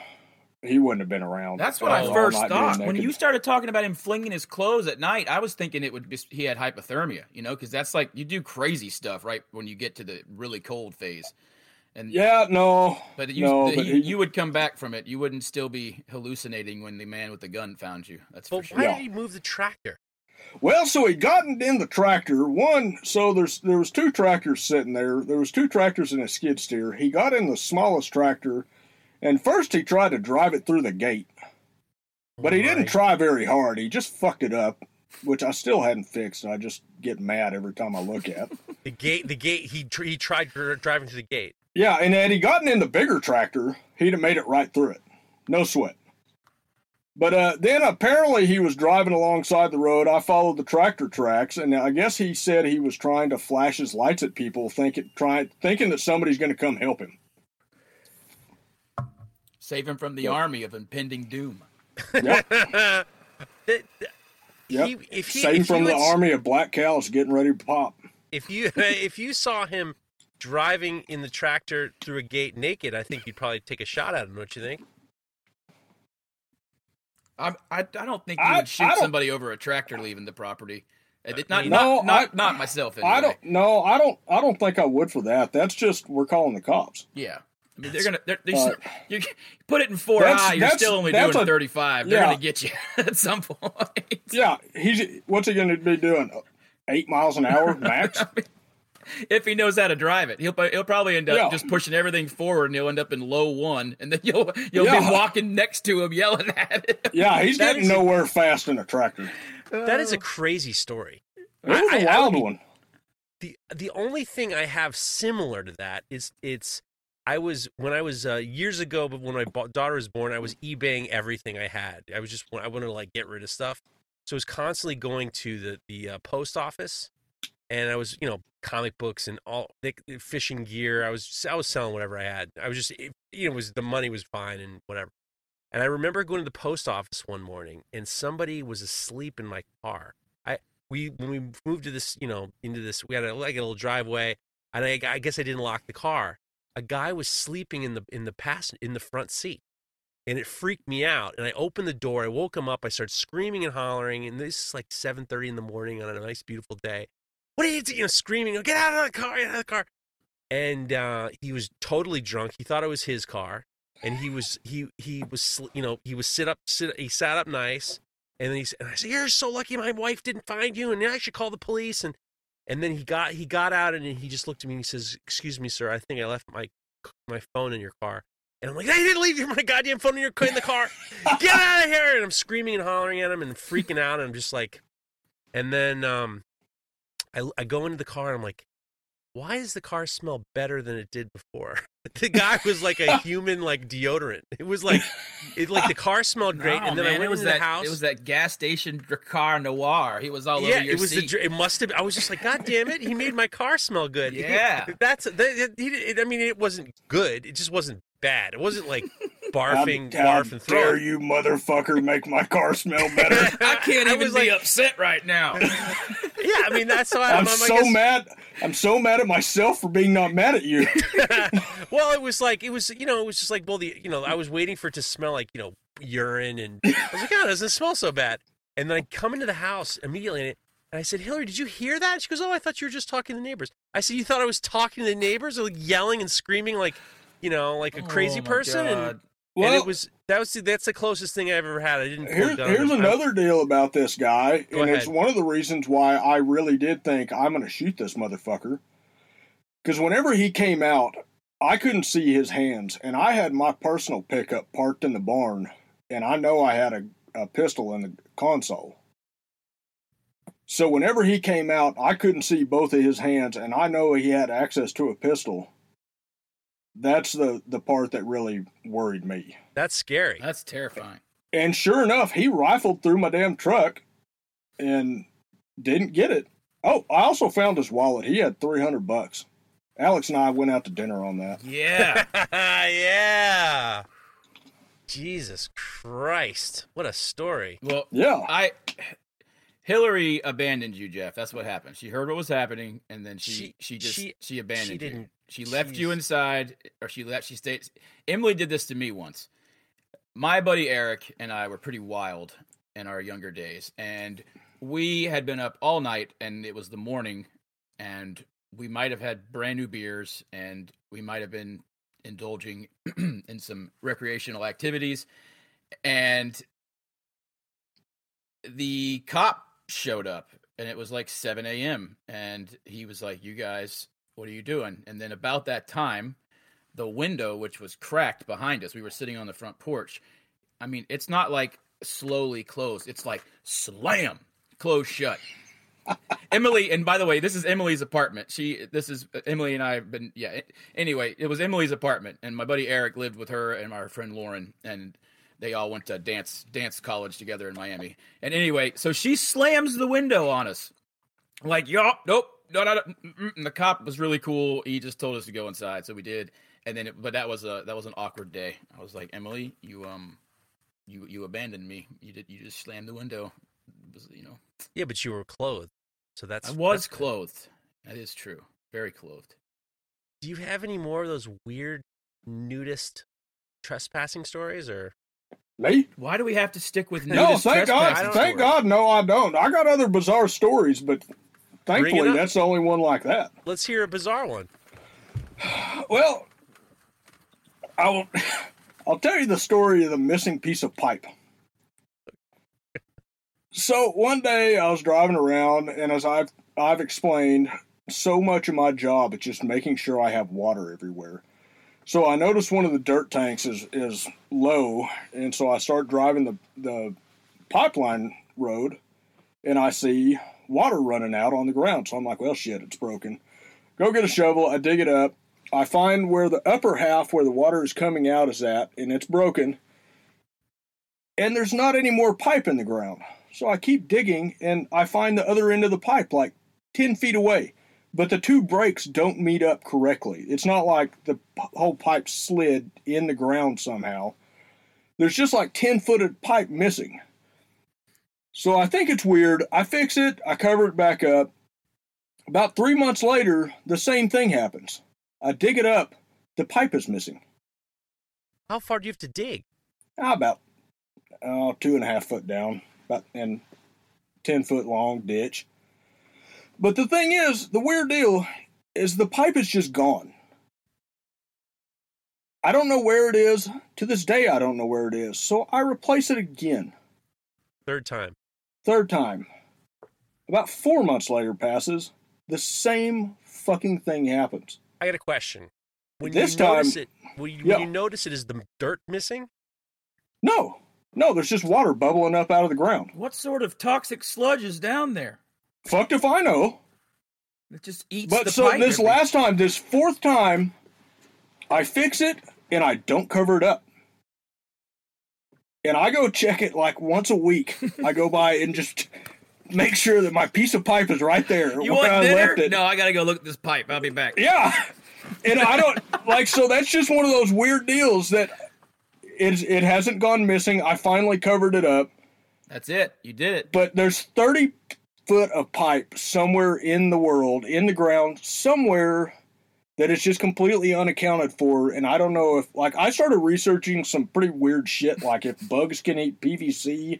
he wouldn't have been around. That's what I first thought. When you started talking about him flinging his clothes at night, I was thinking he had hypothermia, you know, because that's like you do crazy stuff right when you get to the really cold phase. And you would come back from it. You wouldn't still be hallucinating when the man with the gun found you. That's for sure. But why did he move the tractor? Well, so he got in the tractor. There was two tractors sitting there. There was two tractors and a skid steer. He got in the smallest tractor, and first he tried to drive it through the gate. But he didn't try very hard. He just fucked it up, which I still hadn't fixed. I just get mad every time I look at it. The gate. He tried driving to the gate. Yeah, and had he gotten in the bigger tractor, he'd have made it right through it. No sweat. But then apparently he was driving alongside the road. I followed the tractor tracks, and I guess he said he was trying to flash his lights at people, thinking that somebody's going to come help him. Save him from the army of impending doom. Yep. Save him from the army of black cows getting ready to pop. If you saw him driving in the tractor through a gate naked, I think you'd probably take a shot at him, don't you think? I don't think you would shoot somebody over a tractor leaving the property. Not myself. Anyway. I don't think I would for that. That's just we're calling the cops. Yeah, I mean you put it in 4i. You're still only doing 35. They're going to get you at some point. Yeah, what's he going to be doing? 8 miles an hour max. I mean, if he knows how to drive it, he'll probably end up just pushing everything forward, and he'll end up in low one, and then you'll be walking next to him yelling at him. Yeah, he's getting nowhere fast in a tractor. That is a crazy story. It was a wild one. The only thing I have similar to that is I was years ago, but when my daughter was born, I was eBaying everything I had. I wanted to like get rid of stuff, so I was constantly going to the post office. And I was, you know, comic books and all fishing gear. I was selling whatever I had. I was just, the money was fine and whatever. And I remember going to the post office one morning, and somebody was asleep in my car. When we moved to this, we had a little driveway, and I guess I didn't lock the car. A guy was sleeping in the front seat, and it freaked me out. And I opened the door. I woke him up. I started screaming and hollering. And this is like 7:30 in the morning on a nice, beautiful day. What are you doing? Screaming, get out of the car, get out of the car. And he was totally drunk. He thought it was his car. And he was, he was, you know, he was he sat up nice. And then and I said, "You're so lucky my wife didn't find you, and I should call the police." And then he got out, and he just looked at me and he says, "Excuse me, sir, I think I left my phone in your car." And I'm like, "I didn't leave my goddamn phone in the car. Get out of here!" And I'm screaming and hollering at him and freaking out. And I'm just like, and then I go into the car and I'm like, why does the car smell better than it did before? The guy was like a human, like deodorant. It was like, the car smelled great. No, and then man, I went into the house. It was that gas station car noir. He was all over your seat. It must have. I was just like, God damn it! He made my car smell good. Yeah, I mean, it wasn't good. It just wasn't bad. It wasn't like barfing, barf and throw. Dare you, motherfucker, make my car smell better? I can't even be upset right now. Yeah, I mean, that's why I'm so mad. I'm so mad at myself for being not mad at you. Well, it was just like I was waiting for it to smell like, urine, and I was like, oh, it doesn't smell so bad. And then I come into the house immediately, and I said, "Hillary, did you hear that?" She goes, "Oh, I thought you were just talking to the neighbors." I said, "You thought I was talking to the neighbors, like yelling and screaming like a crazy person?" And that's the closest thing I've ever had. I didn't. Here's another deal about this guy, and it's one of the reasons why I really did think I'm going to shoot this motherfucker. Because whenever he came out, I couldn't see his hands, and I had my personal pickup parked in the barn, and I know I had a pistol in the console. So whenever he came out, I couldn't see both of his hands, and I know he had access to a pistol. That's the part that really worried me. That's scary. That's terrifying. And sure enough, he rifled through my damn truck and didn't get it. Oh, I also found his wallet. He had $300. Alex and I went out to dinner on that. Yeah. Yeah. Jesus Christ. What a story. Well, yeah. Hillary abandoned you, Jeff. That's what happened. She heard what was happening, and then she abandoned you. She left you inside, or she stayed. Emily did this to me once. My buddy Eric and I were pretty wild in our younger days, and we had been up all night, and it was the morning, and we might have had brand new beers, and we might have been indulging in some recreational activities, and the cop showed up, and it was like 7 a.m., and he was like, "You guys, what are you doing?" And then about that time, the window, which was cracked behind us, we were sitting on the front porch. I mean, it's not like slowly closed. It's like slam, closed shut. Emily, and by the way, this is Emily's apartment. This is Emily and I have been, anyway, it was Emily's apartment. And my buddy Eric lived with her and our friend Lauren. And they all went to dance college together in Miami. And anyway, so she slams the window on us. Like, yup, nope. No. The cop was really cool. He just told us to go inside, so we did. And then, that was an awkward day. I was like, "Emily, you abandoned me. You just slammed the window." It was, Yeah, but you were clothed, so that's. I was clothed. That is true. Very clothed. Do you have any more of those weird nudist trespassing stories, or? Me? Why do we have to stick with nudist trespassing? No, thank God. Thank God, no, I don't. I got other bizarre stories, but. Thankfully, that's the only one like that. Let's hear a bizarre one. Well, I'll tell you the story of the missing piece of pipe. So one day I was driving around, and as I've explained, so much of my job is just making sure I have water everywhere. So I noticed one of the dirt tanks is low, and so I start driving the pipeline road, and I see water running out on the ground. So I'm like, well, shit, it's broken. Go get a shovel. I dig it up. I find where the upper half where the water is coming out is at, and it's broken. And there's not any more pipe in the ground. So I keep digging, and I find the other end of the pipe, like 10 feet away. But the two breaks don't meet up correctly. It's not like the whole pipe slid in the ground somehow. There's just like 10-foot of pipe missing. So I think it's weird. I fix it. I cover it back up. About 3 months later, the same thing happens. I dig it up. The pipe is missing. How far do you have to dig? About 2.5 foot down, and 10 foot long ditch. But the thing is, the weird deal is the pipe is just gone. I don't know where it is. To this day, I don't know where it is. So I replace it again. Third time. About 4 months later passes. The same fucking thing happens. I got a question. When you notice it, is the dirt missing? No, there's just water bubbling up out of the ground. What sort of toxic sludge is down there? Fucked if I know. It just eats the pipe. But so this last time, this fourth time, I fix it and I don't cover it up. And I go check it like once a week. I go by and just make sure that my piece of pipe is right there. You want dinner? Left it. No, I gotta go look at this pipe. I'll be back. Yeah. And I don't, like, so that's just one of those weird deals that it hasn't gone missing. I finally covered it up. That's it. You did it. But there's 30 foot of pipe somewhere in the world, in the ground, somewhere that is just completely unaccounted for. And I don't know if, like, I started researching some pretty weird shit, like if bugs can eat PVC,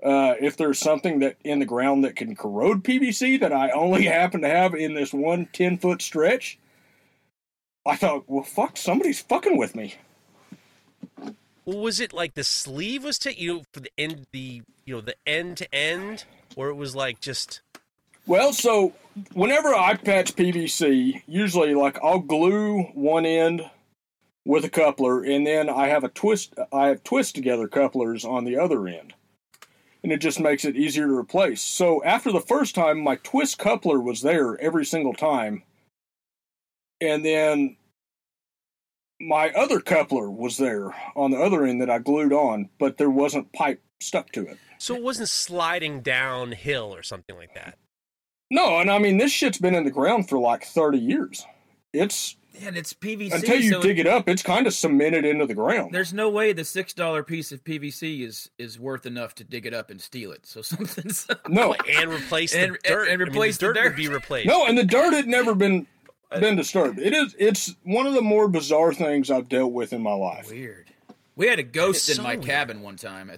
if there's something that in the ground that can corrode PVC that I only happen to have in this one 10-foot stretch. I thought, well, fuck, somebody's fucking with me. Well, was it like the sleeve was the end to end, or it was like just? Well, so whenever I patch PVC, usually like I'll glue one end with a coupler, and then I have twist together couplers on the other end, and it just makes it easier to replace. So after the first time, my twist coupler was there every single time. And then my other coupler was there on the other end that I glued on, but there wasn't pipe stuck to it. So it wasn't sliding downhill or something like that? No, and I mean, this shit's been in the ground for like 30 years. It's PVC. Until you dig it up, it's kind of cemented into the ground. There's no way the $6 piece of PVC is worth enough to dig it up and steal it. So something's... No. And replace the dirt. And replace the dirt would be replaced. No, and the dirt had never been disturbed. It's one of the more bizarre things I've dealt with in my life. Weird. We had a ghost in my cabin one time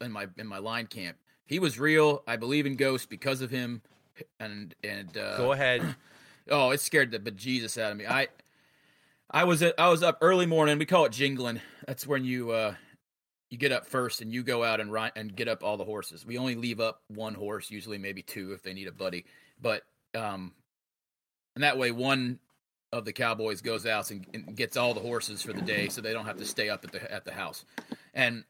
in my line camp. He was real. I believe in ghosts because of him. And go ahead. Oh, it scared the bejesus out of me. I was up early morning. We call it jingling. That's when you get up first and you go out and run and get up all the horses. We only leave up one horse, usually maybe two if they need a buddy. But and that way, one of the cowboys goes out and gets all the horses for the day, so they don't have to stay up at the house. And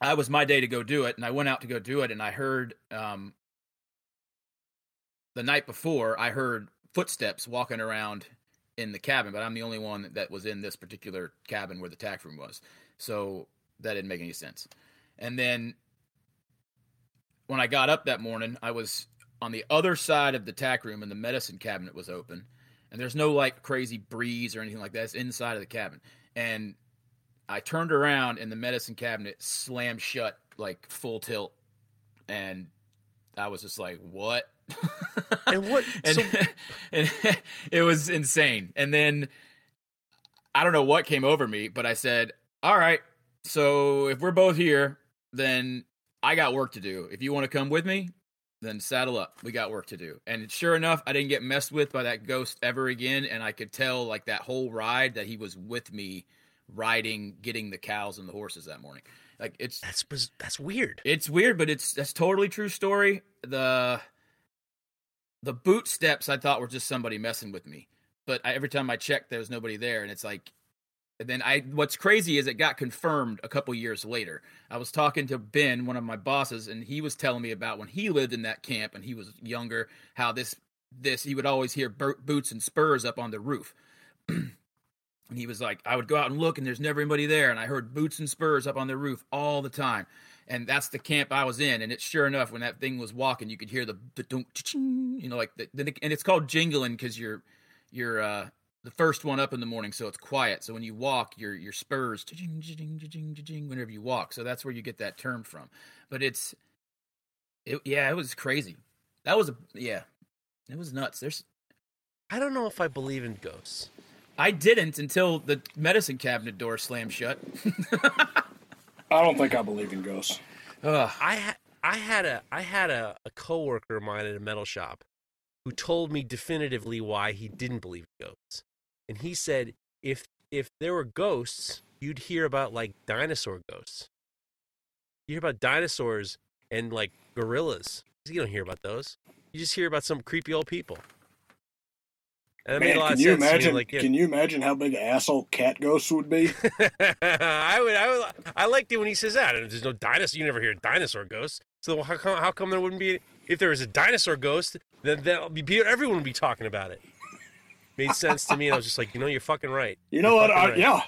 I was my day to go do it, and I went out to go do it, and I heard the night before I heard footsteps walking around in the cabin, but I'm the only one that was in this particular cabin where the tack room was, so that didn't make any sense. And then when I got up that morning, I was on the other side of the tack room, and the medicine cabinet was open, and there's no like crazy breeze or anything like that. It's inside of the cabin. And I turned around and the medicine cabinet slammed shut like full tilt. And I was just like, what? And it was insane. And then I don't know what came over me, but I said, all right, so if we're both here, then I got work to do. If you want to come with me, then saddle up. We got work to do. And sure enough, I didn't get messed with by that ghost ever again. And I could tell, like, that whole ride that he was with me riding, getting the cows and the horses that morning. Like, that's weird. It's weird, but that's totally true story. The boot steps I thought were just somebody messing with me, but every time I checked, there was nobody there. And it's like, and then what's crazy is it got confirmed a couple years later. I was talking to Ben, one of my bosses, and he was telling me about when he lived in that camp and he was younger, how this he would always hear boots and spurs up on the roof. And he was like, I would go out and look and there's never anybody there. And I heard boots and spurs up on the roof all the time. And that's the camp I was in. And it's sure enough, when that thing was walking, you could hear the you know, like and it's called jingling because you're the first one up in the morning, so it's quiet. So when you walk, your spurs, jing, jing, jing, jing, whenever you walk. So that's where you get that term from. But it was crazy. It was nuts. I don't know if I believe in ghosts. I didn't until the medicine cabinet door slammed shut. I don't think I believe in ghosts. I had a coworker of mine at a metal shop who told me definitively why he didn't believe in ghosts. And he said, if there were ghosts, you'd hear about, like, dinosaur ghosts. You hear about dinosaurs and like gorillas. You don't hear about those. You just hear about some creepy old people. And that made a lot of sense. Imagine, like, yeah. Can you imagine how big an asshole Cat Ghost would be? I would. I liked it when he says that. There's no dinosaur. You never hear dinosaur ghosts. So how come there wouldn't be? If there was a dinosaur ghost, then everyone would be talking about it. Made sense to me. And I was just like, you know, you're fucking right. You know what? Right. Yeah,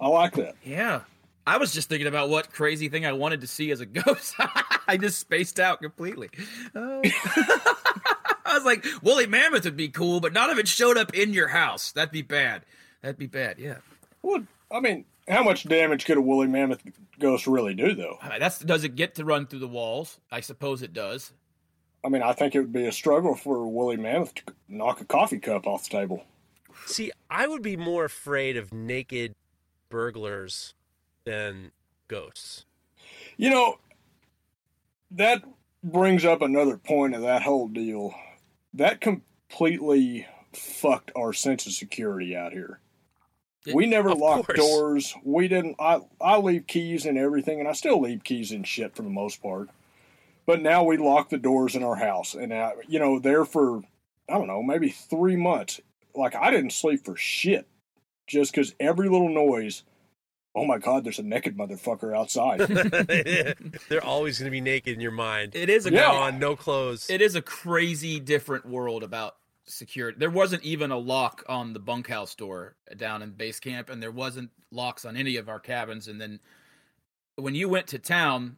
I like that. Yeah. I was just thinking about what crazy thing I wanted to see as a ghost. I just spaced out completely. I was like, woolly mammoth would be cool, but none of it showed up in your house. That'd be bad. Yeah. Well, I mean, how much damage could a woolly mammoth ghost really do, though? Does it get to run through the walls? I suppose it does. I mean, I think it would be a struggle for a woolly mammoth to knock a coffee cup off the table. See, I would be more afraid of naked burglars than ghosts. You know, that brings up another point of that whole deal. That completely fucked our sense of security out here. We never locked doors. We didn't. I leave keys and everything, and I still leave keys and shit for the most part. But now we lock the doors in our house, and there for I don't know, maybe 3 months. Like I didn't sleep for shit, just because every little noise. Oh my God, there's a naked motherfucker outside. They're always going to be naked in your mind. It is a no clothes. It is a crazy different world about security. There wasn't even a lock on the bunkhouse door down in base camp, and there wasn't locks on any of our cabins. And then when you went to town,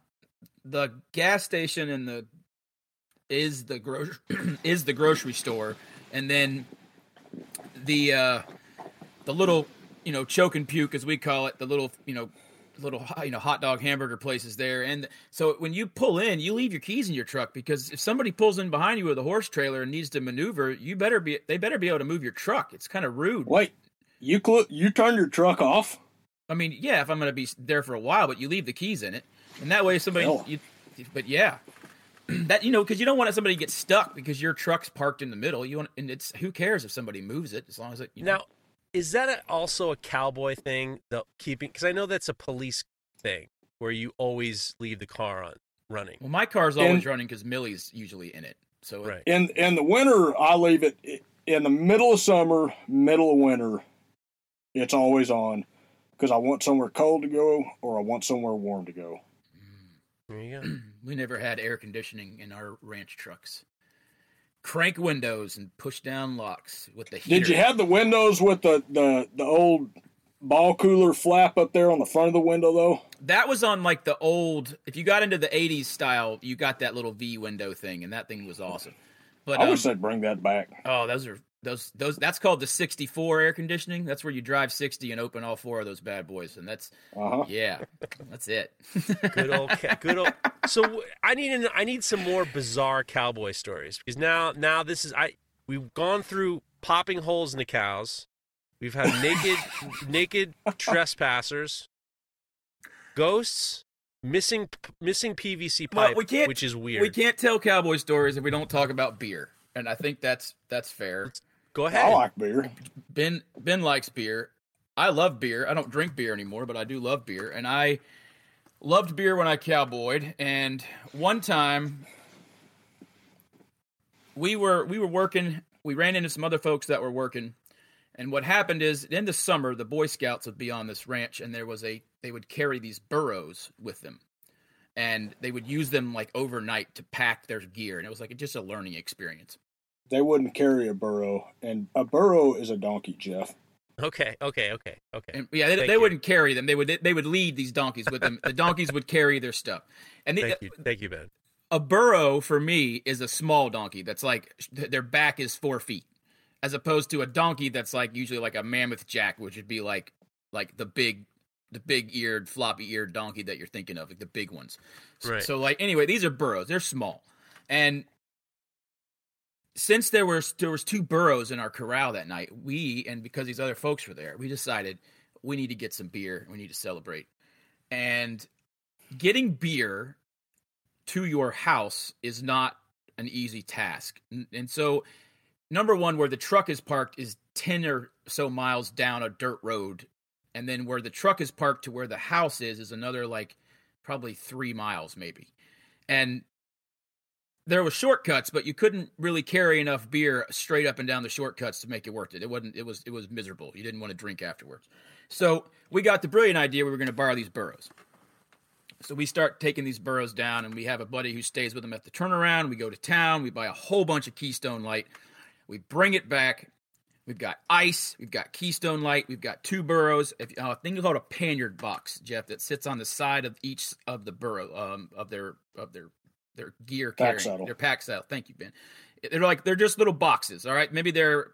the gas station and is the grocery store, and then the little. Choke and puke, as we call it, the little hot dog hamburger places there. And so when you pull in, you leave your keys in your truck, because if somebody pulls in behind you with a horse trailer and needs to maneuver, they better be able to move your truck. It's kind of rude. Wait, you turn your truck off? I mean, yeah, if I'm going to be there for a while, but you leave the keys in it. And that way somebody, because you don't want somebody to get stuck because your truck's parked in the middle. And it's, who cares if somebody moves it, as long as it, Is that also a cowboy thing, because I know that's a police thing where you always leave the car on running. Well, my car's always running because Millie's usually in it. So right. In the winter, I leave it in the middle of summer, middle of winter. It's always on because I want somewhere cold to go or I want somewhere warm to go. There you go. We never had air conditioning in our ranch trucks. Crank windows and push down locks with the heater. Did you have the windows with the old ball cooler flap up there on the front of the window, though? That was on, like, the old... If you got into the 80s style, you got that little V window thing, and that thing was awesome. But I wish they'd bring that back. Oh, those are... That's called the 64 air conditioning. That's where you drive 60 and open all four of those bad boys, and that's... Uh-huh. Yeah, that's it. Good old... So I need some more bizarre cowboy stories, because now this is we've gone through popping holes in the cows, we've had naked trespassers, ghosts, missing PVC pipe, which is weird. We can't tell cowboy stories if we don't talk about beer, and I think that's fair. Go ahead. I like beer. Ben likes beer. I love beer. I don't drink beer anymore, but I do love beer, and I loved beer when I cowboyed, and one time we were working. We ran into some other folks that were working, and what happened is in the summer the Boy Scouts would be on this ranch, and they would carry these burros with them, and they would use them like overnight to pack their gear, and it was like just a learning experience. They wouldn't carry a burro, and a burro is a donkey, Jeff. Okay. And, they wouldn't carry them. They would lead these donkeys with them. The donkeys would carry their stuff. And thank you, Ben. A burro for me is a small donkey that's like their back is 4 feet, as opposed to a donkey that's like usually like a mammoth jack, which would be like the big-eared, floppy-eared donkey that you're thinking of, like the big ones. Right. So like anyway, these are burros. They're small, and since there was two burros in our corral that night, because these other folks were there, we decided we need to get some beer. We need to celebrate. And getting beer to your house is not an easy task. And so, number one, where the truck is parked is 10 or so miles down a dirt road. And then where the truck is parked to where the house is another like probably 3 miles maybe. And there were shortcuts, but you couldn't really carry enough beer straight up and down the shortcuts to make it worth it. It was miserable. You didn't want to drink afterwards. So we got the brilliant idea we were going to borrow these burros. So we start taking these burros down, and we have a buddy who stays with them at the turnaround. We go to town. We buy a whole bunch of Keystone Light. We bring it back. We've got ice. We've got Keystone Light. We've got two burros. I think it's called a panniard box, Jeff, that sits on the side of each of the burro of their gear carrying saddle. Their pack saddle. Thank you, Ben. They're just little boxes. All right, maybe they're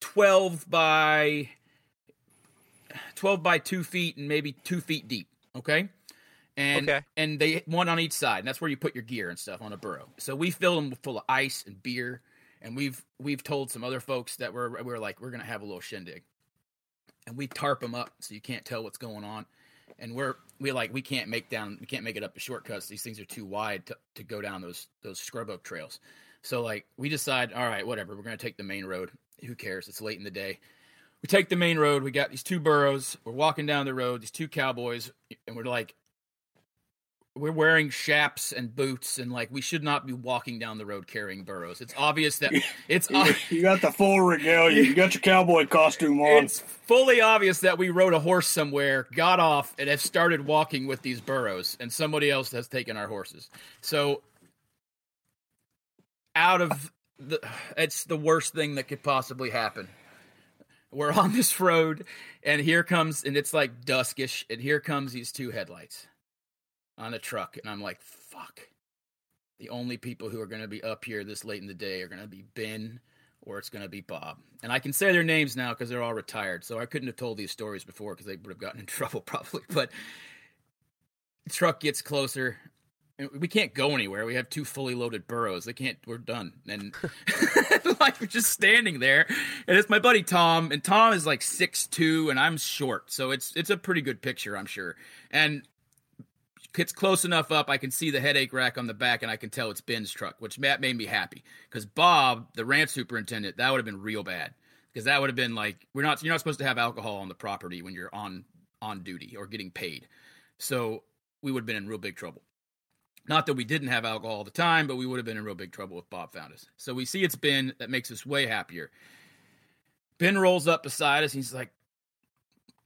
12 by 2 feet and maybe 2 feet deep. Okay. And they one on each side, and that's where you put your gear and stuff on a burro. So we fill them full of ice and beer, and we've told some other folks that we're gonna have a little shindig, and we tarp them up so you can't tell what's going on, and we can't make it up the shortcuts. These things are too wide to go down those scrub oak trails. So we decide, all right, whatever, we're gonna take the main road. Who cares? It's late in the day. We take the main road. We got these two burros. We're walking down the road. These two cowboys, and we're wearing chaps and boots, and we should not be walking down the road carrying burros. It's obvious that it's you got the full regalia. You got your cowboy costume on. It's fully obvious that we rode a horse somewhere, got off, and have started walking with these burros, and somebody else has taken our horses. So it's the worst thing that could possibly happen. We're on this road, and it's duskish, and here comes these two headlights on a truck, and I'm like, fuck. The only people who are going to be up here this late in the day are going to be Ben, or it's going to be Bob. And I can say their names now because they're all retired, so I couldn't have told these stories before because they would have gotten in trouble probably. But the truck gets closer, and we can't go anywhere. We have two fully loaded burros. We're done. And we're just standing there, and it's my buddy Tom, and Tom is 6'2", and I'm short, so it's a pretty good picture, I'm sure. And it's close enough up, I can see the headache rack on the back, and I can tell it's Ben's truck, which Matt made me happy. Because Bob, the ranch superintendent, that would have been real bad. Because that would have been you're not supposed to have alcohol on the property when you're on duty or getting paid. So we would have been in real big trouble. Not that we didn't have alcohol all the time, but we would have been in real big trouble if Bob found us. So we see it's Ben. That makes us way happier. Ben rolls up beside us, and he's like,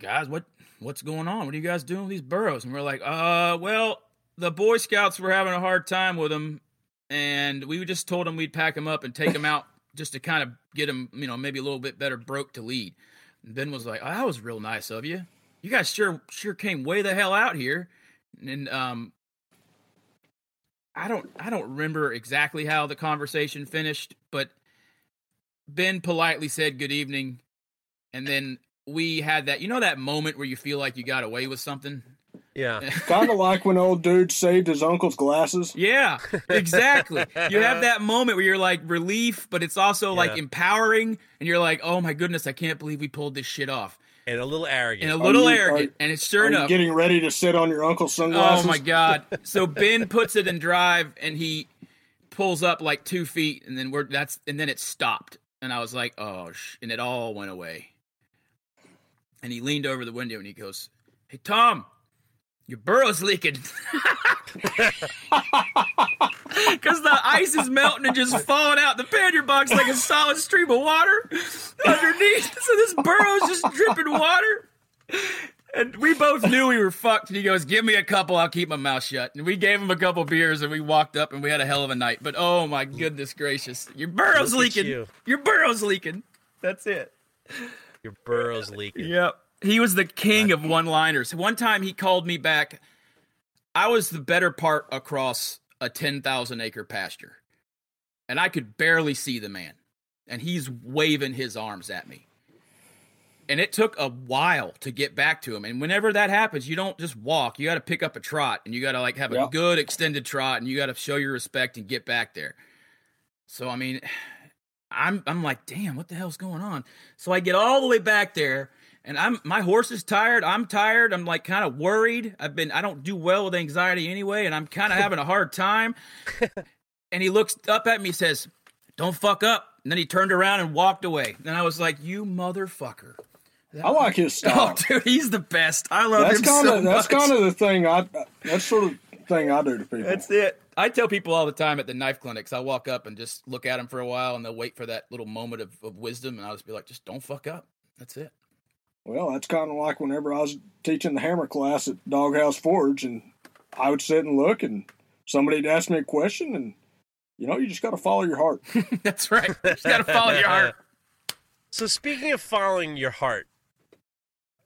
guys, what's going on? What are you guys doing with these burros? And we're like, well, the Boy Scouts were having a hard time with them, and we just told them we'd pack them up and take them out just to kind of get them, maybe a little bit better broke to lead. And Ben was like, oh, that was real nice of you. You guys sure came way the hell out here. And I don't remember exactly how the conversation finished, but Ben politely said good evening, and then we had that, that moment where you feel like you got away with something. Yeah. Kind of like when old dude saved his uncle's glasses. Yeah, exactly. You have that moment where you're relief, but it's also empowering. And you're like, oh my goodness, I can't believe we pulled this shit off. And a little arrogant. And it's sure enough. Getting ready to sit on your uncle's sunglasses. Oh my God. So Ben puts it in drive, and he pulls up 2 feet, and then then it stopped. And I was like, oh, and it all went away. And he leaned over the window, and he goes, hey, Tom, your burrow's leaking. Because the ice is melting and just falling out the pannier box like a solid stream of water underneath. So this burrow's just dripping water. And we both knew we were fucked. And he goes, give me a couple. I'll keep my mouth shut. And we gave him a couple beers, and we walked up, and we had a hell of a night. But, oh, my goodness gracious. Your burrow's leaking. Your burrow's leaking. That's it. Your burrow's leaking. Yep. He was the king of one-liners. One time he called me back. I was the better part across a 10,000-acre pasture, and I could barely see the man, and he's waving his arms at me. And it took a while to get back to him. And whenever that happens, you don't just walk. You got to pick up a trot, and you got to have a good extended trot, and you got to show your respect and get back there. So, I mean, I'm like, damn, what the hell's going on? So I get all the way back there, and my horse is tired. I'm tired. I'm kind of worried. I don't do well with anxiety anyway, and I'm kind of having a hard time. And he looks up at me, says, "Don't fuck up." And then he turned around and walked away. And I was like, "You motherfucker." I like his style. Oh, dude, he's the best. I love him so much. That's kind of the thing. That's sort of the thing I do to people. That's it. I tell people all the time at the knife clinics, I walk up and just look at them for a while, and they'll wait for that little moment of wisdom, and I'll just be like, just don't fuck up. That's it. Well, that's kind of like whenever I was teaching the hammer class at Doghouse Forge, and I would sit and look, and somebody would ask me a question, and, you know, you just got to follow your heart. That's right. You just got to follow your heart. So speaking of following your heart,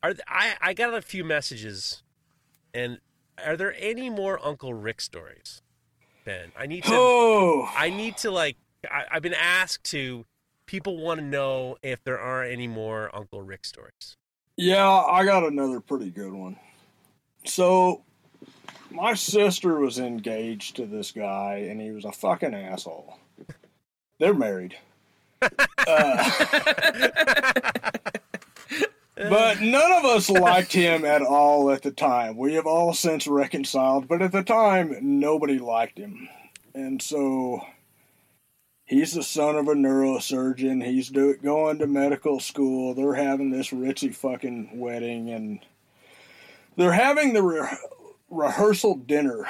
I got a few messages, and are there any more Uncle Rick stories, Ben? I've been asked to. People want to know if there are any more Uncle Rick stories. Yeah, I got another pretty good one. So my sister was engaged to this guy, and he was a fucking asshole. They're married. But none of us liked him at all at the time. We have all since reconciled, but at the time, nobody liked him. And so he's the son of a neurosurgeon. He's going to medical school. They're having this ritzy fucking wedding, and they're having the rehearsal dinner.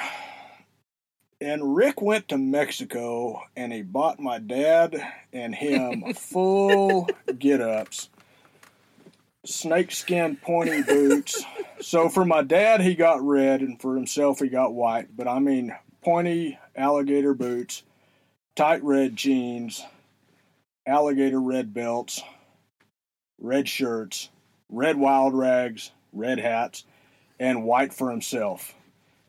And Rick went to Mexico, and he bought my dad and him full get-ups, snakeskin pointy boots. So for my dad, he got red, and for himself, he got white. But I mean, pointy alligator boots, tight red jeans, alligator red belts, red shirts, red wild rags, red hats, and white for himself.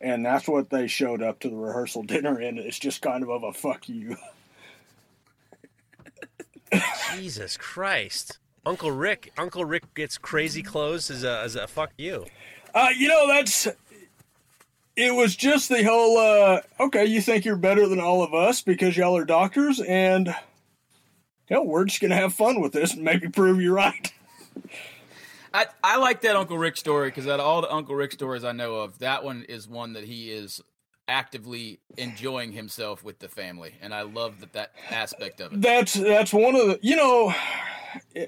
And that's what they showed up to the rehearsal dinner in. It's just kind of a fuck you. Jesus Christ. Uncle Rick gets crazy clothes as a fuck you. You know, it was just the whole, okay, you think you're better than all of us because y'all are doctors, and hell, we're just going to have fun with this and maybe prove you right. I like that Uncle Rick story, because out of all the Uncle Rick stories I know of, that one is one that he is actively enjoying himself with the family, and I love that aspect of it. That's one of the, you know,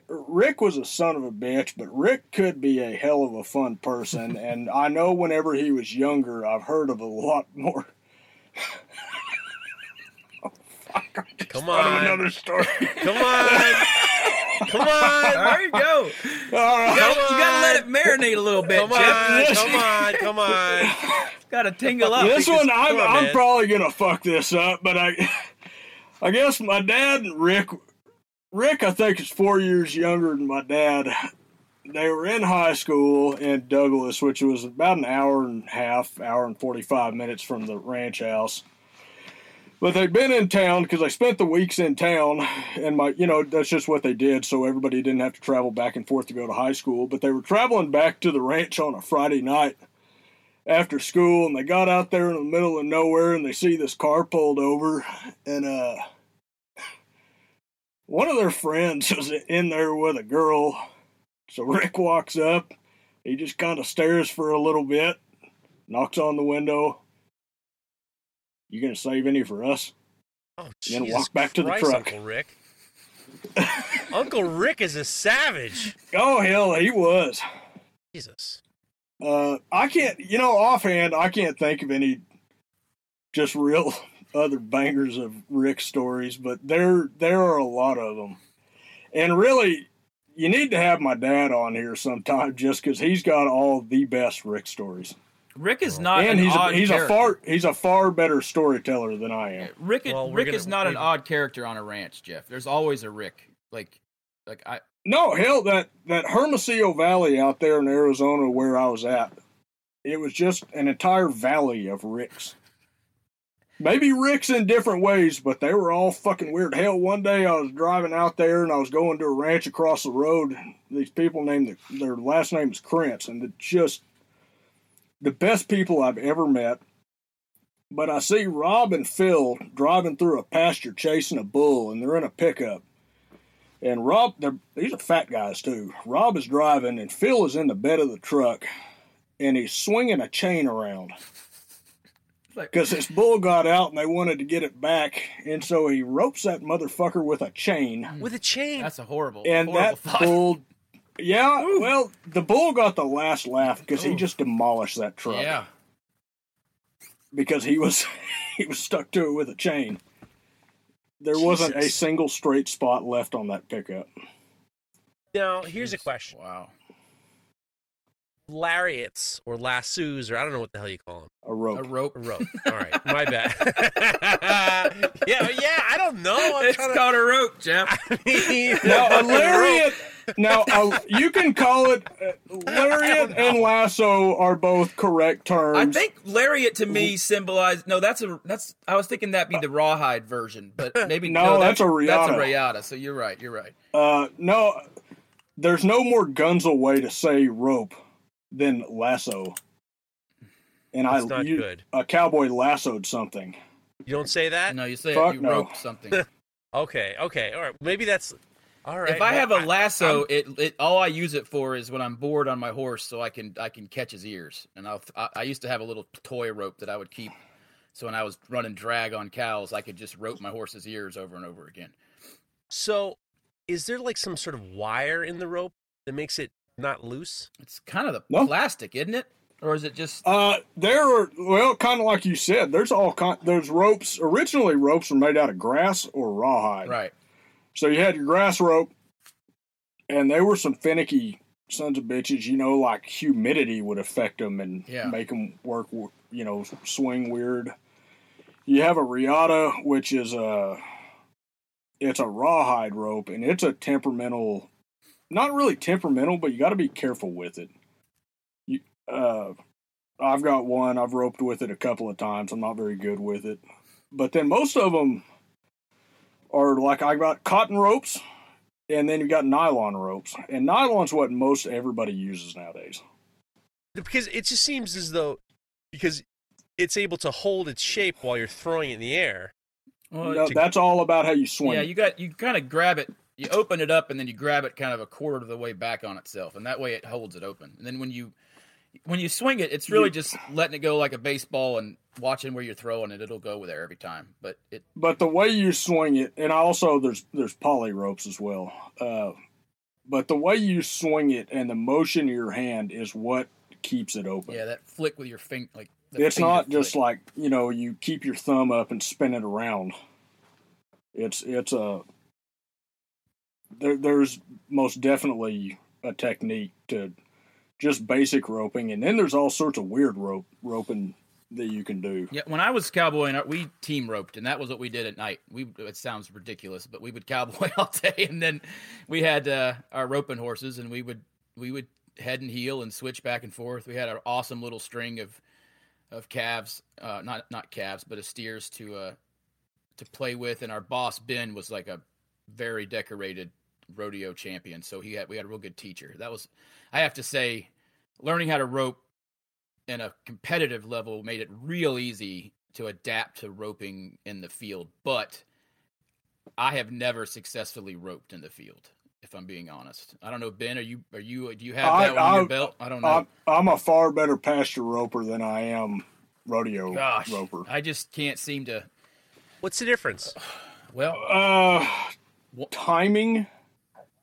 Rick was a son of a bitch, but Rick could be a hell of a fun person, and I know whenever he was younger, I've heard of a lot more. Oh, fuck. Come on. Another story. Come on. Come on, there you go. Right. You gotta let it marinate a little bit. Come on, Jeff. Come on. Gotta tingle up. This one, I'm probably gonna fuck this up, but I guess my dad and Rick, I think, is 4 years younger than my dad. They were in high school in Douglas, which was about an hour and a half, hour and 45 minutes from the ranch house. But they'd been in town because they spent the weeks in town, and that's just what they did, so everybody didn't have to travel back and forth to go to high school. But they were traveling back to the ranch on a Friday night after school, and they got out there in the middle of nowhere, and they see this car pulled over, and one of their friends was in there with a girl. So Rick walks up, he just kind of stares for a little bit, knocks on the window. You gonna save any for us? Oh, Jesus, and walk back to the truck. Uncle Rick. Uncle Rick is a savage. Oh hell, he was. Jesus. I can't. You know, offhand, I can't think of any just real other bangers of Rick stories, but there are a lot of them. And really, you need to have my dad on here sometime, just because he's got all the best Rick stories. Rick is not and an he's odd a, he's character. He's a far better storyteller than I am. Rick is not an odd character on a ranch, Jeff. There's always a Rick. That Hermosillo Valley out there in Arizona where I was at, it was just an entire valley of Ricks. Maybe Ricks in different ways, but they were all fucking weird. Hell, one day I was driving out there and I was going to a ranch across the road. These people named their last name is Krentz, and it just the best people I've ever met, but I see Rob and Phil driving through a pasture chasing a bull, and they're in a pickup. And Rob, these are fat guys too. Rob is driving, and Phil is in the bed of the truck, and he's swinging a chain around because this bull got out, and they wanted to get it back, and so he ropes that motherfucker with a chain. That's a horrible thought. And that bull Yeah, well, the bull got the last laugh because he just demolished that truck. Yeah. Because he was stuck to it with a chain. There wasn't a single straight spot left on that pickup. Now, here's a question. Wow. Lariats or lassos, or I don't know what the hell you call them. A rope. All right, my bad. yeah, I don't know. It's called a rope, Jeff. I mean, now, a lariat. Now, you can call it lariat and lasso are both correct terms. I think lariat to me symbolized. No, that's. I was thinking that'd be the rawhide version, but maybe no. That's a riata. That's a riata. So you're right. No, there's no more Gunzel way to say rope than lasso. And that's good. A cowboy lassoed something. You don't say that? No, you say roped something. Okay, all right. Maybe that's all right. If I have a lasso, it all I use it for is when I'm bored on my horse, so I can catch his ears. And I used to have a little toy rope that I would keep, so when I was running drag on cows, I could just rope my horse's ears over and over again. So, is there like some sort of wire in the rope that makes it not loose? It's kind of plastic, isn't it? Or is it just kind of like you said, there's all there's ropes. Originally ropes were made out of grass or rawhide. Right. So you had your grass rope, and they were some finicky sons of bitches, like humidity would affect them and make them work, swing weird. You have a riata, which is it's a rawhide rope, and it's a temperamental, not really temperamental, but you got to be careful with it. I've got one. I've roped with it a couple of times. I'm not very good with it. But then most of them are like, I got cotton ropes, and then you've got nylon ropes. And nylon's what most everybody uses nowadays. Because it just seems as though, because it's able to hold its shape while you're throwing it in the air. Well, that's all about how you swing. Yeah, you kind of grab it. You open it up, and then you grab it kind of a quarter of the way back on itself. And that way it holds it open. And then when you swing it, it's really just letting it go like a baseball and watching where you're throwing it. It'll go there every time. But the way you swing it, and also there's poly ropes as well. But the way you swing it and the motion of your hand is what keeps it open. Yeah, that flick with your finger. Like it's not just flick. You keep your thumb up and spin it around. There's most definitely a technique to just basic roping, and then there's all sorts of weird roping that you can do. Yeah, when I was cowboying, we team roped, and that was what we did at night. It sounds ridiculous, but we would cowboy all day, and then we had our roping horses, and we would head and heel and switch back and forth. We had our awesome little string of calves, not calves, but of steers to play with, and our boss Ben was like a very decorated rodeo champion, so we had a real good teacher. That was, I have to say, learning how to rope in a competitive level made it real easy to adapt to roping in the field, but I have never successfully roped in the field, if I'm being honest. I don't know, Ben, do you have that on your belt? I don't know. I'm a far better pasture roper than I am rodeo roper. I just can't seem to. What's the difference? Well, timing,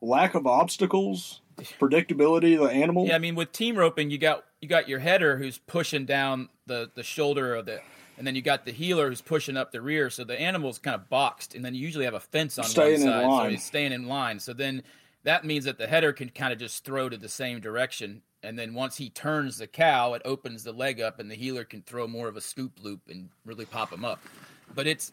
lack of obstacles, predictability of the animal. Yeah, I mean, with team roping, you got your header who's pushing down the shoulder of the, and then you got the heeler who's pushing up the rear. So the animal's kind of boxed, and then you usually have a fence on one side, so he's staying in line. So then that means that the header can kind of just throw to the same direction, and then once he turns the cow, it opens the leg up, and the heeler can throw more of a scoop loop and really pop him up. But it's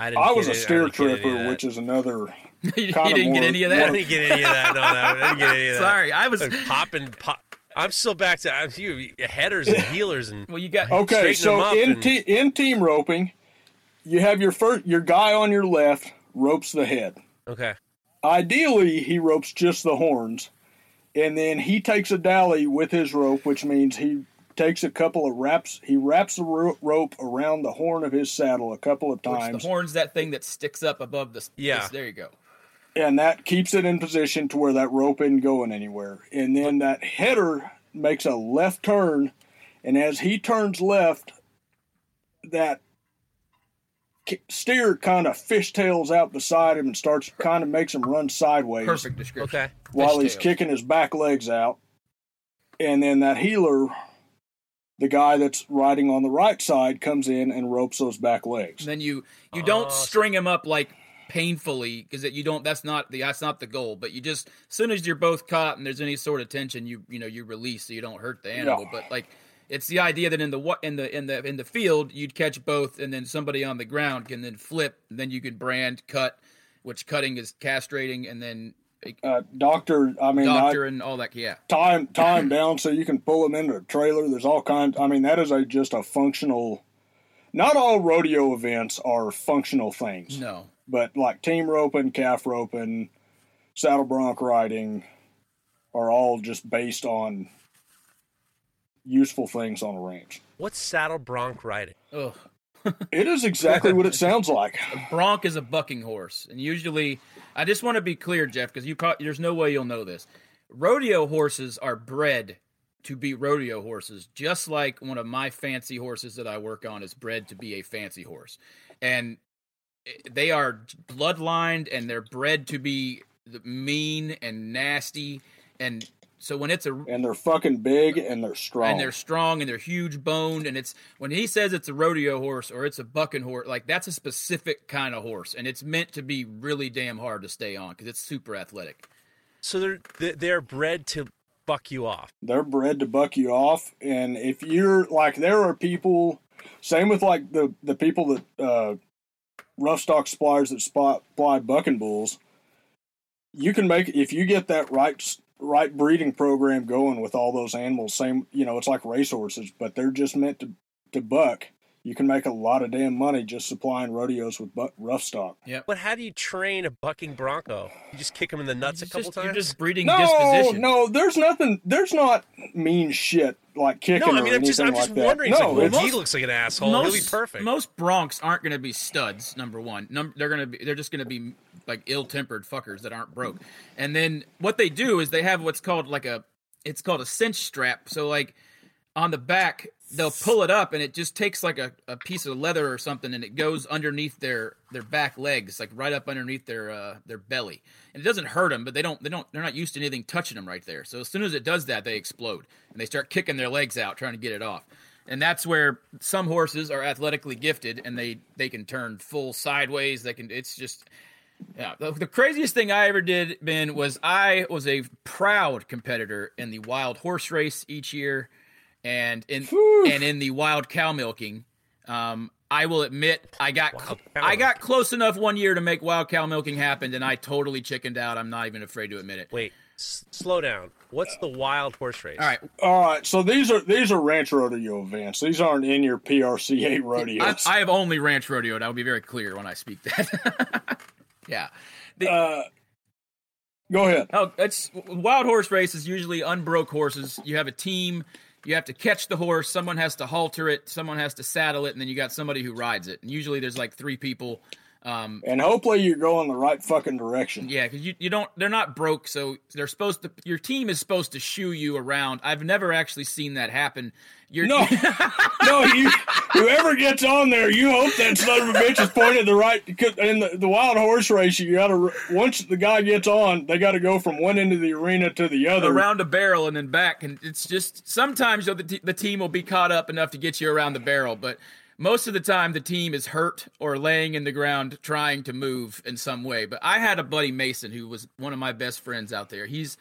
I was a steer tripper, which is another. You didn't get any of that. I didn't get any of that. No, I didn't get any of that. Sorry, I was popping. I'm still back to headers and heelers and. Well, you got okay. So in team roping, you have your guy on your left ropes the head. Okay. Ideally, he ropes just the horns, and then he takes a dally with his rope, which means he takes a couple of wraps. He wraps the rope around the horn of his saddle a couple of times. Which the horn's that thing that sticks up above the... Yeah. There you go. And that keeps it in position to where that rope isn't going anywhere. And then that header makes a left turn, and as he turns left, that steer kind of fishtails out the side of him and starts kind of makes him run sideways. Perfect description. Okay. While he's kicking his back legs out. And then that healer, the guy that's riding on the right side, comes in and ropes those back legs. And then you don't string him up like painfully, because that's not the goal. But you just, as soon as you're both caught and there's any sort of tension, you release so you don't hurt the animal. Yeah. But like, it's the idea that in the field you'd catch both, and then somebody on the ground can then flip, and then you could brand cut, which cutting is castrating, and then. Doctor and all that, yeah. Tie him down so you can pull him into a trailer. There's all kinds. I mean, that is just a functional. Not all rodeo events are functional things. No, but like team roping, calf roping, saddle bronc riding, are all just based on useful things on a ranch. What's saddle bronc riding? Ugh. It is exactly what it sounds like. A bronc is a bucking horse. And usually, I just want to be clear, Jeff, because there's no way you'll know this. Rodeo horses are bred to be rodeo horses, just like one of my fancy horses that I work on is bred to be a fancy horse. And they are bloodlined, and they're bred to be mean and nasty. And so when and they're fucking big, and they're strong. And they're strong, and they're huge boned, and it's, when he says it's a rodeo horse or it's a bucking horse, like, that's a specific kind of horse, and it's meant to be really damn hard to stay on because it's super athletic. So they're bred to buck you off. They're bred to buck you off, and if you're, like, there are people, same with, like, the people that, rough stock suppliers that supply bucking bulls, you can make, if you get that right breeding program going with all those animals, same, it's like racehorses, but they're just meant to buck. You can make a lot of damn money just supplying rodeos with rough stock. Yeah, but how do you train a bucking bronco? You just kick him in the nuts a couple times. You're just breeding disposition. No, there's nothing. There's not mean shit like kicking. No, I mean, I'm just wondering. No, like, he looks like an asshole. He'll be perfect. Most broncs aren't going to be studs. Number one, they're just going to be like ill-tempered fuckers that aren't broke. And then what they do is they have what's called a cinch strap. So like on the back, they'll pull it up and it just takes like a piece of leather or something, and it goes underneath their back legs, like right up underneath their belly. And it doesn't hurt them, but they're not used to anything touching them right there. So as soon as it does that, they explode and they start kicking their legs out, trying to get it off. And that's where some horses are athletically gifted, and they can turn full sideways. Yeah, the craziest thing I ever did, Ben, was I was a proud competitor in the wild horse race each year, and in the wild cow milking. I will admit I got close enough one year to make wild cow milking happen, and I totally chickened out. I'm not even afraid to admit it. Wait, slow down. What's the wild horse race? All right. So these are ranch rodeo events. These aren't in your PRCA rodeos. I have only ranch rodeoed. I'll be very clear when I speak that. Yeah. Go ahead. Oh, it's wild horse race is usually unbroke horses. You have a team. You have to catch the horse. Someone has to halter it. Someone has to saddle it. And then you got somebody who rides it. And usually there's like three people. And hopefully you're going the right fucking direction. Yeah, because you don't. They're not broke, so they're supposed to. Your team is supposed to shoo you around. I've never actually seen that happen. Whoever gets on there, you hope that son of a bitch is pointed the right. In the wild horse race, you gotta, once the guy gets on, they got to go from one end of the arena to the other, around a barrel and then back. And it's just sometimes the team will be caught up enough to get you around the barrel, but. Most of the time, the team is hurt or laying in the ground trying to move in some way. But I had a buddy, Mason, who was one of my best friends out there. He's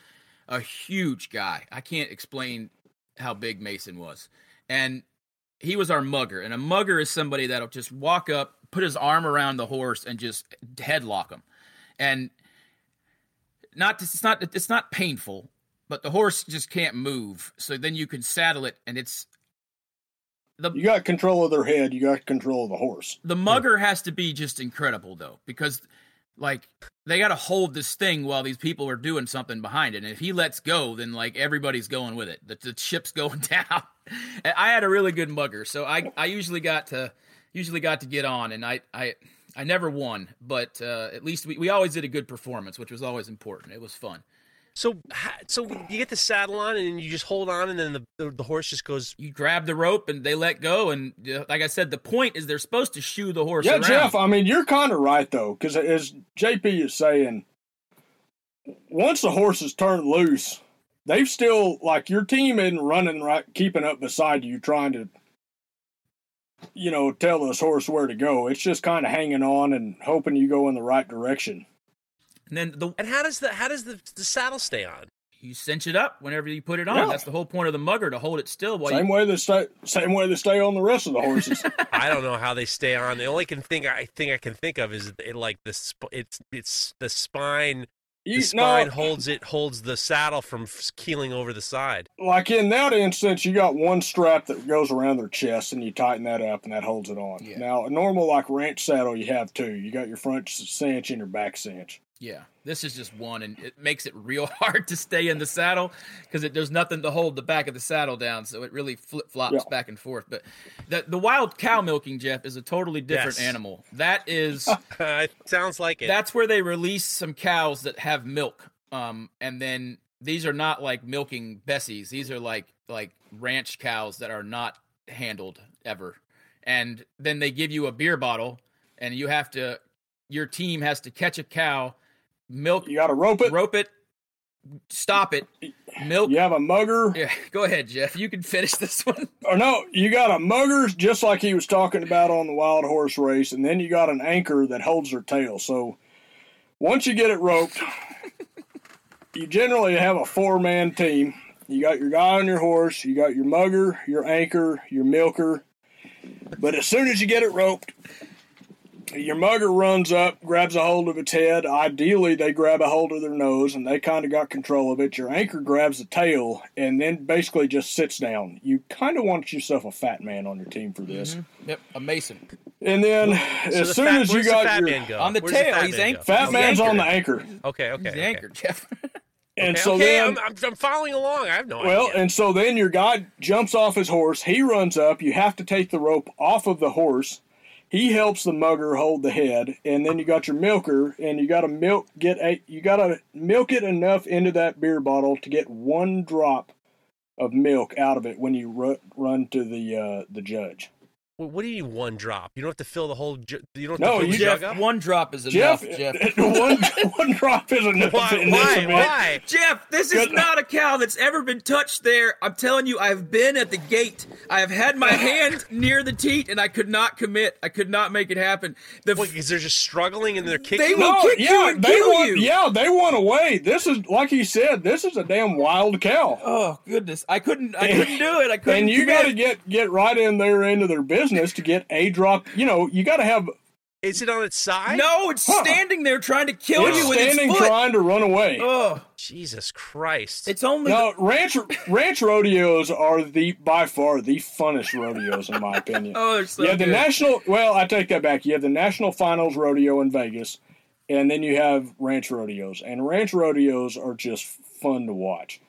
a huge guy. I can't explain how big Mason was. And he was our mugger. And a mugger is somebody that'll just walk up, put his arm around the horse, and just headlock him. And it's not painful, but the horse just can't move. So then you can saddle it, and it's... You got control of their head. You got control of the horse. The mugger has to be just incredible, though, because, like, they got to hold this thing while these people are doing something behind it. And if he lets go, then, like, everybody's going with it. The ship's going down. And I had a really good mugger, so I usually got to get on, and I never won, but at least we always did a good performance, which was always important. It was fun. So you get the saddle on and you just hold on, and then the horse just goes. You grab the rope and they let go, and like I said, the point is they're supposed to shoo the horse around. Jeff, I mean, you're kind of right, though, because as JP is saying, once the horse is turned loose, they've still, like, your team isn't running right, keeping up beside you, trying to, you know, tell this horse where to go. It's just kind of hanging on and hoping you go in the right direction. And then how does the saddle stay on? You cinch it up whenever you put it on. Yeah. That's the whole point of the mugger, to hold it still. Same way they stay on the rest of the horses. I don't know how they stay on. The only thing I can think of is it, like, it's the spine. The spine holds the saddle from keeling over the side. Like in that instance, you got one strap that goes around their chest, and you tighten that up, and that holds it on. Yeah. Now, a normal, like, ranch saddle, you have two. You got your front cinch and your back cinch. Yeah, this is just one, and it makes it real hard to stay in the saddle because there's nothing to hold the back of the saddle down, so it really flip-flops back and forth. But the wild cow milking, Jeff, is a totally different animal. That is... it sounds like it. That's where they release some cows that have milk, and then these are not like milking Bessies. These are like ranch cows that are not handled ever. And then they give you a beer bottle, and you have to... Your team has to catch a cow... Milk. You got to rope it. Stop it. Milk. You have a mugger. Yeah. Go ahead, Jeff. You can finish this one. Oh no, you got a mugger, just like he was talking about on the wild horse race, and then you got an anchor that holds their tail. So once you get it roped, you generally have a 4-man team. You got your guy on your horse. You got your mugger, your anchor, your milker. But as soon as you get it roped, your mugger runs up, grabs a hold of its head. Ideally, they grab a hold of their nose, and they kind of got control of it. Your anchor grabs the tail, and then basically just sits down. You kind of want yourself a fat man on your team for this. Mm-hmm. Yep, a mason. And then as soon as you got your fat man on the anchor. Okay. He's anchored, Jeff. I'm following along. I have no idea. Well, and so then your guy jumps off his horse. He runs up. You have to take the rope off of the horse. He helps the mugger hold the head, and then you got your milker, and you got to milk it enough into that beer bottle to get one drop of milk out of it when you run to the judge. Well, what do you mean one drop? You don't have to fill the whole. You don't have to fill the jug up. One drop is enough, Jeff. One drop is enough. Why? Jeff, this is not a cow that's ever been touched there. I'm telling you, I've been at the gate. I have had my hand near the teat, and I could not commit. I could not make it happen. Because they're just struggling and they're kicking. They will kick you and kill you. Yeah, they want away. This is, like he said, this is a damn wild cow. Oh goodness, I couldn't do it. I couldn't. And you got to get right in there into their business. To get a drop, you know, you got to have. Is it on its side? No, it's standing there trying to kill you with its foot. Standing trying to run away. Oh, Jesus Christ! It's only ranch rodeos are by far the funnest rodeos in my opinion. Oh, they're so good. Well, I take that back. You have the National Finals Rodeo in Vegas, and then you have ranch rodeos, and ranch rodeos are just fun to watch.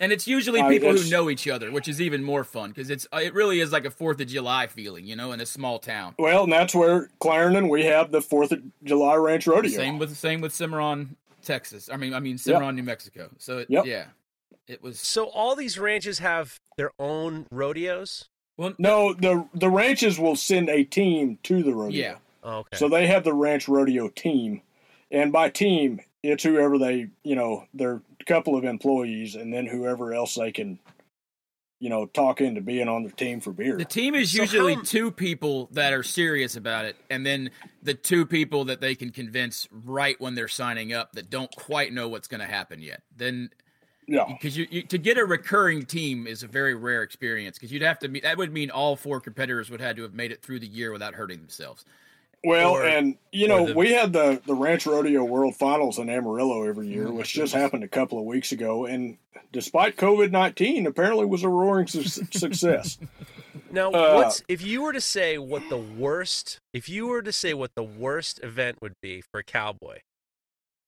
And it's usually people who know each other, which is even more fun because it really is like a 4th of July feeling, you know, in a small town. Well, and that's where Clarendon, we have the 4th of July Ranch Rodeo. Same with Cimarron, Texas. I mean Cimarron, New Mexico. So So all these ranches have their own rodeos? Well, no, the ranches will send a team to the rodeo. Yeah. Oh, okay. So they have the ranch rodeo team, and by team, it's whoever they, you know, their couple of employees, and then whoever else they can, you know, talk into being on their team for beer. The team is usually two people that are serious about it, and then the two people that they can convince right when they're signing up that don't quite know what's going to happen yet. Then, yeah, because you to get a recurring team is a very rare experience because you'd have to that would mean all 4 competitors would have to have made it through the year without hurting themselves. Well, and, you know, we had the Ranch Rodeo World Finals in Amarillo every year, which just happened a couple of weeks ago. And despite COVID-19, apparently was a roaring success. Now, if you were to say what the worst event would be for a cowboy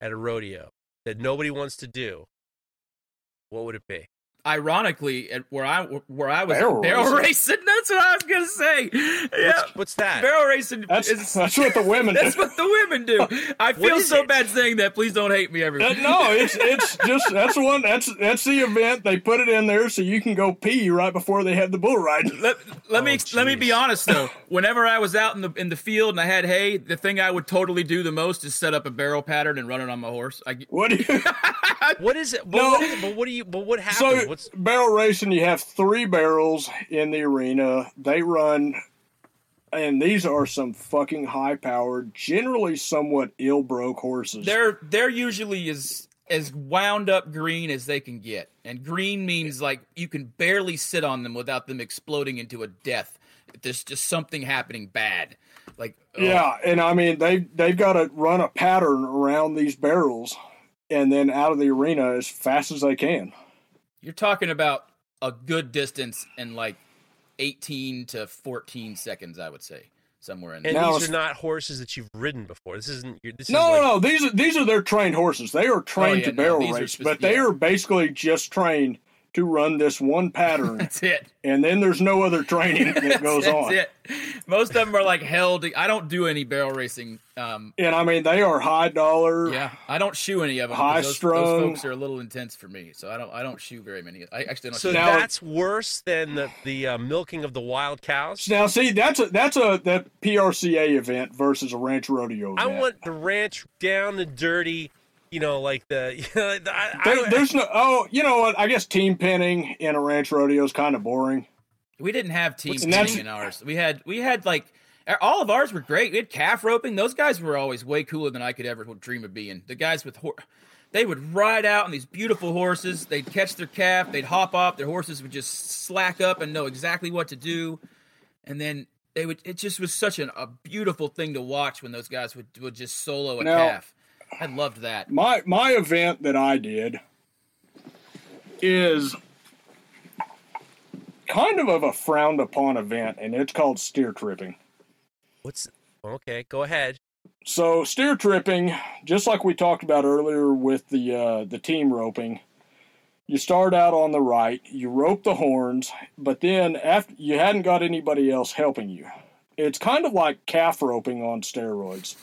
at a rodeo that nobody wants to do, what would it be? Ironically, where I was barrel racing. That's what I was gonna say. Yeah, what's that? Barrel racing. That's what the women. That's what the women do. I feel so bad saying that. Please don't hate me, everyone. No, it's just that's one. That's the event. They put it in there so you can go pee right before they have the bull ride. Let me be honest though. Whenever I was out in the field and I had hay, the thing I would totally do the most is set up a barrel pattern and run it on my horse. What is it? What happened? So, barrel racing, you have three barrels in the arena. They run, and these are some fucking high-powered, generally somewhat ill-broke horses. They're usually as wound up green as they can get, and green means like you can barely sit on them without them exploding into a death. There's just something happening bad. Like yeah, and I mean they've got to run a pattern around these barrels, and then out of the arena as fast as they can. You're talking about a good distance in like 18 to 14 seconds, I would say, somewhere in there. And now these are not horses that you've ridden before. This isn't. No. These are their trained horses. They are trained to barrel race, but they are basically just trained to run this one pattern. That's it. And then there's no other training that goes on. That's it. Most of them are like held. I don't do any barrel racing. And I mean, they are high dollar. Yeah, I don't shoe any of them. High strung. Those folks are a little intense for me, so I don't shoe very many. I actually don't. So that's worse than the milking of the wild cows. Now, see, that's a PRCA event versus a ranch rodeo event. I want the ranch down and dirty. You know, like you know what? I guess team pinning in a ranch rodeo is kind of boring. We didn't have team pinning in ours. We had like all of ours were great. We had calf roping. Those guys were always way cooler than I could ever dream of being. The guys they would ride out on these beautiful horses. They'd catch their calf. They'd hop off. Their horses would just slack up and know exactly what to do. And then they would. It just was such a beautiful thing to watch when those guys would just solo a calf. I loved that. My event that I did is kind of a frowned upon event, and it's called steer tripping. Okay, go ahead. So steer tripping, just like we talked about earlier with the team roping, you start out on the right, you rope the horns, but then after you hadn't got anybody else helping you. It's kind of like calf roping on steroids.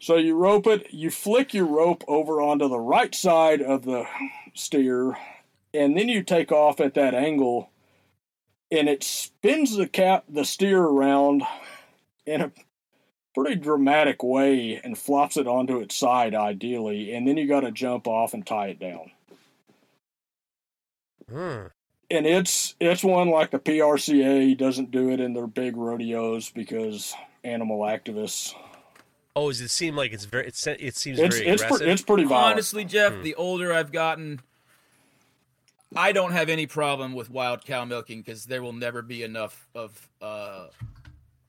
So you rope it, you flick your rope over onto the right side of the steer, and then you take off at that angle, and it spins the steer around in a pretty dramatic way and flops it onto its side, ideally, and then you got to jump off and tie it down. And it's one like the PRCA doesn't do it in their big rodeos because animal activists... Oh, does it seem like it's very? It seems very aggressive. It's pretty violent. Honestly, Jeff, the older I've gotten, I don't have any problem with wild cow milking because there will never be enough of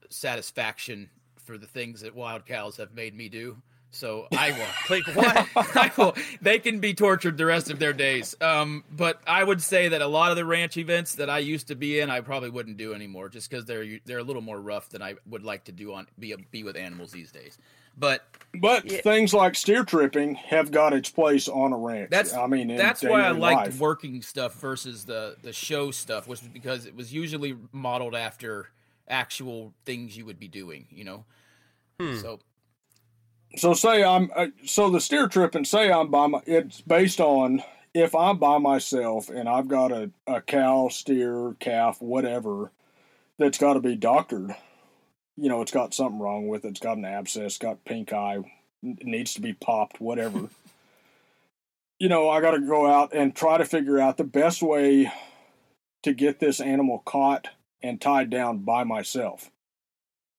satisfaction for the things that wild cows have made me do. So I will. Like what? I will. They can be tortured the rest of their days. But I would say that a lot of the ranch events that I used to be in, I probably wouldn't do anymore, just because they're a little more rough than I would like to do on be with animals these days. But things like steer tripping have got its place on a ranch. That's why I liked working stuff versus the show stuff, which was because it was usually modeled after actual things you would be doing. You know, So say the steer trip and say I'm by my, it's based on if I'm by myself and I've got a cow, steer, calf, whatever, that's got to be doctored. You know, it's got something wrong with it. It's got an abscess, got pink eye, needs to be popped, whatever. You know, I got to go out and try to figure out the best way to get this animal caught and tied down by myself.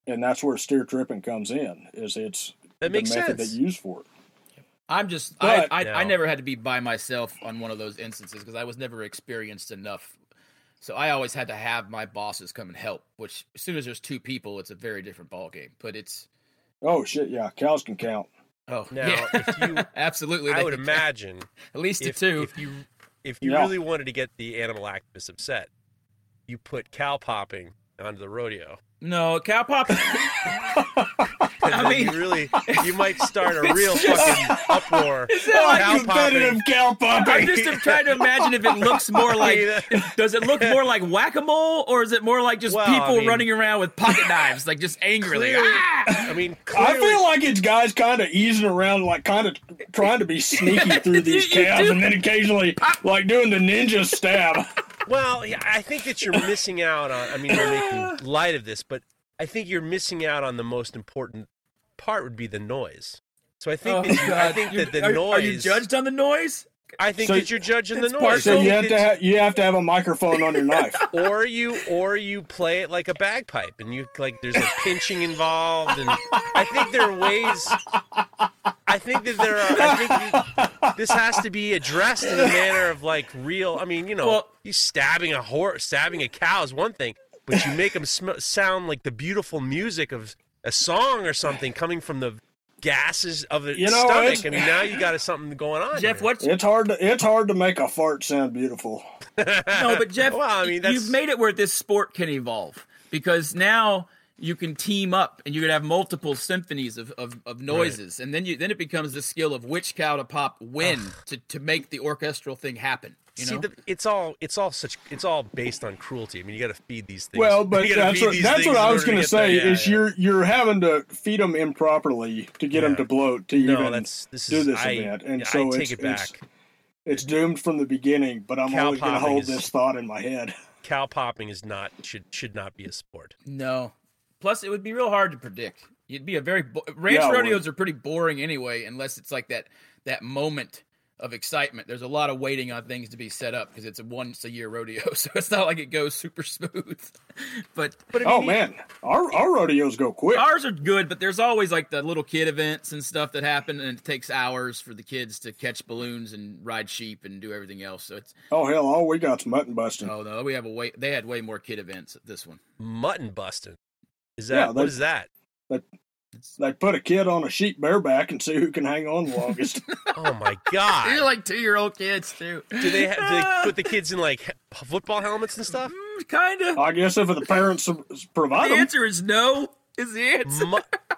And that's where steer tripping comes in, is it's... That makes sense. The method they use for it. I'm just, but, I never had to be by myself on one of those instances because I was never experienced enough. So I always had to have my bosses come and help, which as soon as there's two people, it's a very different ballgame. But it's... Oh, shit, yeah. Cows can count. Oh, now, yeah. If you, absolutely. I would imagine... At least to two. If you really wanted to get the animal activists upset, you put cow popping onto the rodeo. No, cow pop. I mean, you might start a real fucking uproar. It's not like competitive cow popping. I'm just trying to imagine if it looks more like. Does it look more like whack-a-mole, or is it more like just running around with pocket knives, like just angrily? Clearly, I mean, I feel like it's guys kind of easing around, like kind of trying to be sneaky through these cows, and then occasionally like doing the ninja stab. Well, yeah, I think that you're missing out on, I mean, we're making light of this, but I think you're missing out on the most important part would be the noise. So I think the noise... Are you judged on the noise? I think that you're judging the noise. So you have to have a microphone on your knife. Or you play it like a bagpipe, and you like there's a pinching involved, and I think there are ways... I think this has to be addressed in a manner of like real. I mean, you know, you stabbing a horse, stabbing a cow is one thing, but you make them sound like the beautiful music of a song or something coming from the gases of the stomach. I mean, now you got something going on, Jeff. It's hard to make a fart sound beautiful. No, but Jeff, well, I mean, you've made it where this sport can evolve because now. You can team up, and you can have multiple symphonies of noises, right. And then it becomes the skill of which cow to pop when to make the orchestral thing happen. You know? It's all based on cruelty. I mean, you got to feed these things. Well, but that's what I was going to say. You're having to feed them improperly to get them to bloat to do this event, and so I take it back. It's doomed from the beginning. But I'm always going to hold this thought in my head. Cow popping should not be a sport. No. Plus, it would be real hard to predict. You'd be a very rodeos are pretty boring anyway, unless it's like that moment of excitement. There's a lot of waiting on things to be set up because it's a once a year rodeo, so it's not like it goes super smooth. But our rodeos go quick. Ours are good, but there's always like the little kid events and stuff that happen, and it takes hours for the kids to catch balloons and ride sheep and do everything else. So it's all we got's mutton busting. Oh no, we have they had way more kid events at this one. Mutton busting. What is that? They put a kid on a sheep bareback and see who can hang on the longest. Oh, my God. You're like 2-year-old kids, too. Do they put the kids in, like, football helmets and stuff? Kind of. I guess if the parents provide them. The answer is no, is the answer.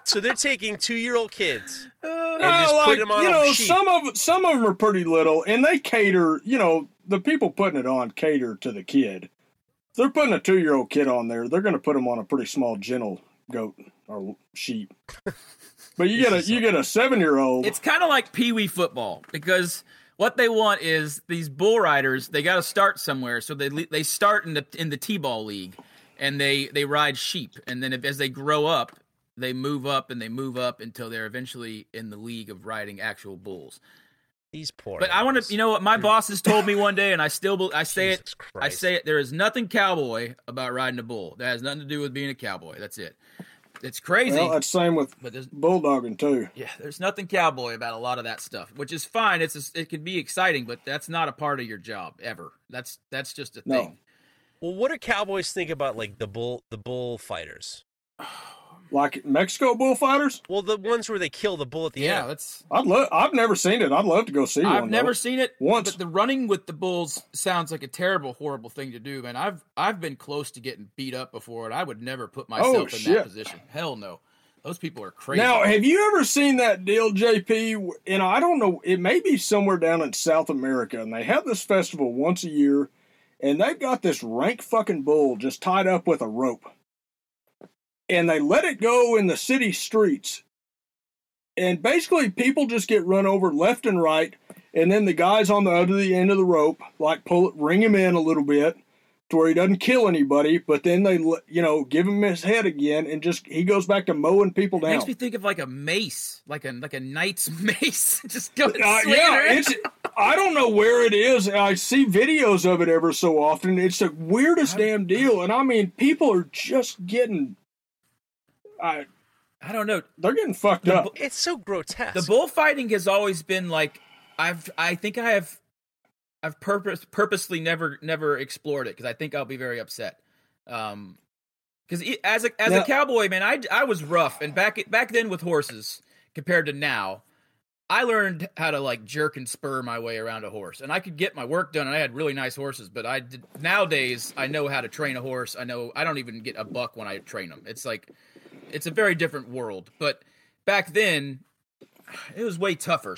So they're taking 2-year-old kids and just putting them on a sheep. Some of them are pretty little, and they cater, the people putting it on cater to the kid. They're putting a 2-year-old kid on there. They're going to put him on a pretty small, gentle goat or sheep. But you get a 7-year-old. It's kind of like peewee football because what they want is these bull riders. They got to start somewhere, so they start in the T-ball league, and they ride sheep, and then as they grow up, they move up and they move up until they're eventually in the league of riding actual bulls. These poor. But animals. I want to, what my bosses told me one day, and I say it. There is nothing cowboy about riding a bull. That has nothing to do with being a cowboy. That's it. It's crazy. Well, that's the same with bulldogging too. Yeah, there's nothing cowboy about a lot of that stuff, which is fine. It can be exciting, but that's not a part of your job ever. That's just a thing. Well, what do cowboys think about like the bull fighters? Like Mexico bullfighters? Well, the ones where they kill the bull at the end. Yeah, I've never seen it. I'd love to go see one. I've never seen it once. But the running with the bulls sounds like a terrible, horrible thing to do, man. I've been close to getting beat up before, and I would never put myself that position. Hell no. Those people are crazy. Now, have you ever seen that deal, JP? And I don't know. It may be somewhere down in South America, and they have this festival once a year, and they've got this rank fucking bull just tied up with a rope. And they let it go in the city streets. And basically, people just get run over left and right. And then the guys on the other end of the rope, like, ring him in a little bit to where he doesn't kill anybody. But then they, give him his head again. And he goes back to mowing people down. It makes me think of like a mace, like a knight's mace. Just go I don't know where it is. I see videos of it ever so often. It's the weirdest damn deal. And I mean, people are just getting... I don't know. They're getting fucked up. It's so grotesque. The bullfighting has always been like I think I've purposely never explored it because I think I'll be very upset. Because as a cowboy man, I was rough and back then with horses compared to now. I learned how to like jerk and spur my way around a horse, and I could get my work done. And I had really nice horses, but nowadays I know how to train a horse. I don't even get a buck when I train them. It's like, it's a very different world. But back then it was way tougher.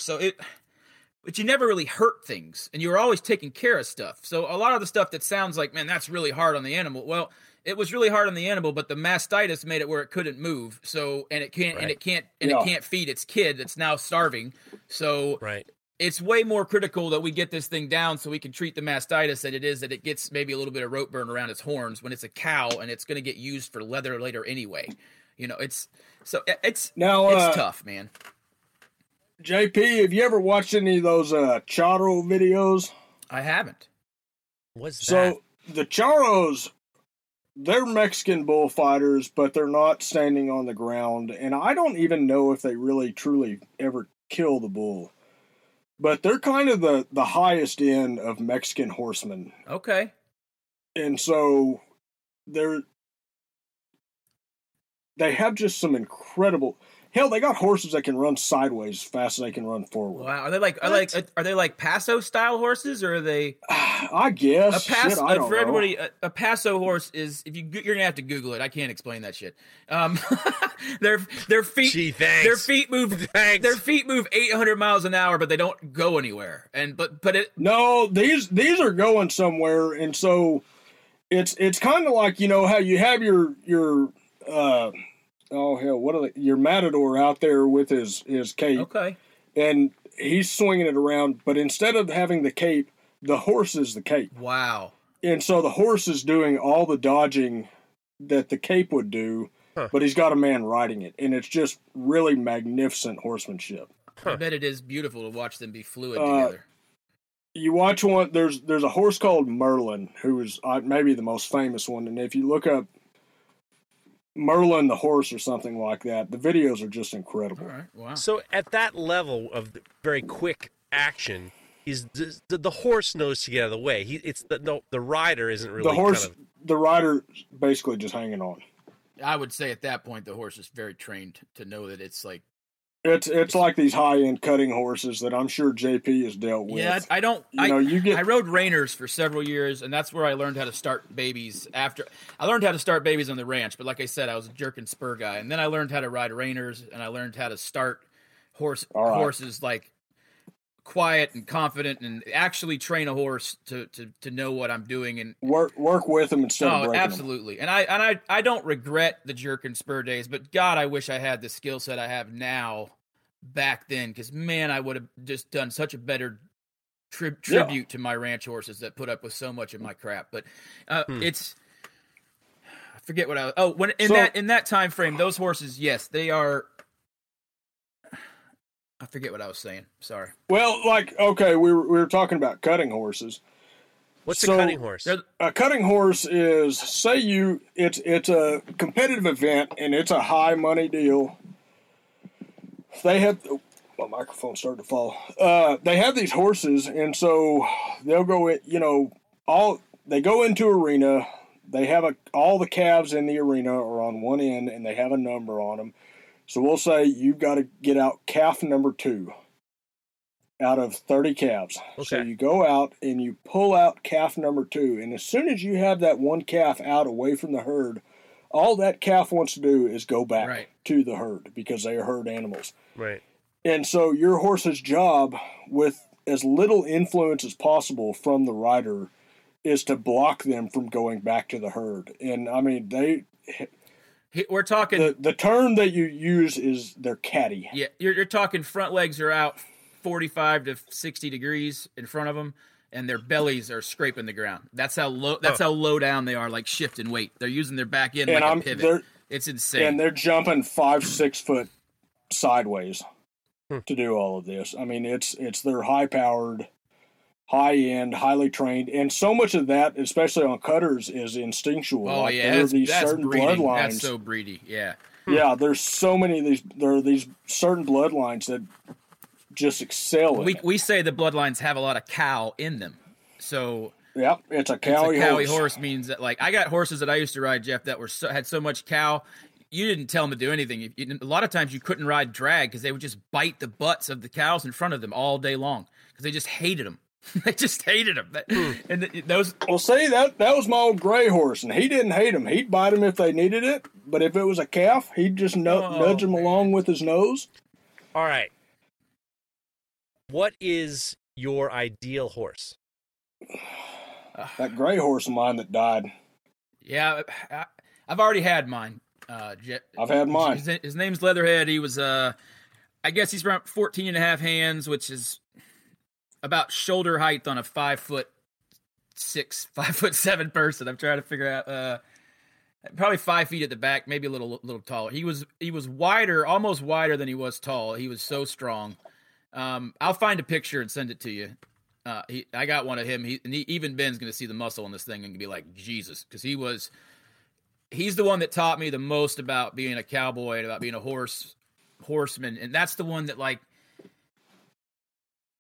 But you never really hurt things, and you were always taking care of stuff. So a lot of the stuff that sounds like, man, that's really hard on the animal. Well, it was really hard on the animal, but the mastitis made it where it couldn't move. So, and it can't, right. It can't feed its kid that's now starving. So right. It's way more critical that we get this thing down so we can treat the mastitis than it is that it gets maybe a little bit of rope burn around its horns when it's a cow and it's going to get used for leather later anyway. You know, it's tough, man. JP, have you ever watched any of those charro videos? I haven't. What's that? So the charros, they're Mexican bullfighters, but they're not standing on the ground. And I don't even know if they really, truly ever kill the bull. But they're kind of the highest end of Mexican horsemen. Okay. And so they have just some incredible... Hell, they got horses that can run sideways as fast as they can run forward. Wow, are they like Paso style horses, or are they? I guess. A Paso horse is. If you're gonna have to Google it, I can't explain that shit. Their feet. Gee, thanks. Their feet move. Thanks. Their feet move 800 miles an hour, but they don't go anywhere. And but it. No, these are going somewhere, and so it's kind of like, you know how you have your. Oh, hell, what are your matador out there with his cape? Okay. And he's swinging it around, but instead of having the cape, the horse is the cape. Wow. And so the horse is doing all the dodging that the cape would do, but he's got a man riding it, and it's just really magnificent horsemanship. I bet it is beautiful to watch them be fluid together. You watch one, there's a horse called Merlin, who is maybe the most famous one, and if you look up Merlin the horse or something like that, the videos are just incredible. All right. Wow. So at that level of very quick action, is the horse knows to get out of the way. The rider isn't really the rider basically just hanging on. I would say at that point the horse is very trained to know that it's like it's like these high end cutting horses that I'm sure JP has dealt with. Yeah, I rode reiners for several years, and that's where I learned how to start babies. After I learned how to start babies on the ranch, but like I said, I was a jerk and spur guy, and then I learned how to ride reiners, and I learned how to start horses like quiet and confident, and actually train a horse to know what I'm doing and work with them instead of breaking absolutely. Them. And I don't regret the jerk and spur days, but God, I wish I had the skill set I have now back then, because man, I would have just done such a better tribute to my ranch horses that put up with so much of my crap. But I forget what I was. Oh, in that time frame, those horses, yes, they are. I forget what I was saying. Sorry. Well, like, okay, we were talking about cutting horses. What's a cutting horse? A cutting horse is, it's a competitive event, and it's a high money deal. They have, my microphone started to fall. They have these horses, and so they'll go in, you know, they go into arena. They have all the calves in the arena are on one end, and they have a number on them. So we'll say you've got to get out calf number 2 out of 30 calves. Okay. So you go out and you pull out calf number 2. And as soon as you have that one calf out away from the herd, all that calf wants to do is go back to the herd because they are herd animals. Right. And so your horse's job, with as little influence as possible from the rider, is to block them from going back to the herd. And, I mean, they... We're talking the term that you use is their caddy. Yeah, you're talking front legs are out 45 to 60 degrees in front of them, and their bellies are scraping the ground. That's how low down they are, like shifting weight. They're using their back end like a pivot. It's insane. And they're jumping 5-6 foot sideways to do all of this. I mean, it's their high powered, high end, highly trained, and so much of that, especially on cutters, is instinctual. Oh, like yeah, there are these certain bloodlines. That's so breedy. Yeah, yeah. There's so many of these. There are these certain bloodlines that just excel. We say the bloodlines have a lot of cow in them. So yeah, it's a cowy horse. Means that, like, I got horses that I used to ride, Jeff, that had so much cow. you didn't tell them to do anything. A lot of times you couldn't ride drag because they would just bite the butts of the cows in front of them all day long because they just hated them. They just hated him. And those. Well, see, that was my old gray horse, and he didn't hate him. He'd bite him if they needed it, but if it was a calf, he'd just nudge him along with his nose. All right. What is your ideal horse? That gray horse of mine that died. Yeah, I've already had mine. I've had mine. His name's Leatherhead. He was, I guess he's around 14 and a half hands, which is about shoulder height on a 5'6", 5'7" person. I'm trying to figure out, probably 5 feet at the back, maybe a little taller. He was wider, almost wider than he was tall. He was so strong. I'll find a picture and send it to you. I got one of him. Even Ben's going to see the muscle on this thing and be like, Jesus. Cause he's the one that taught me the most about being a cowboy and about being a horseman. And that's the one that, like,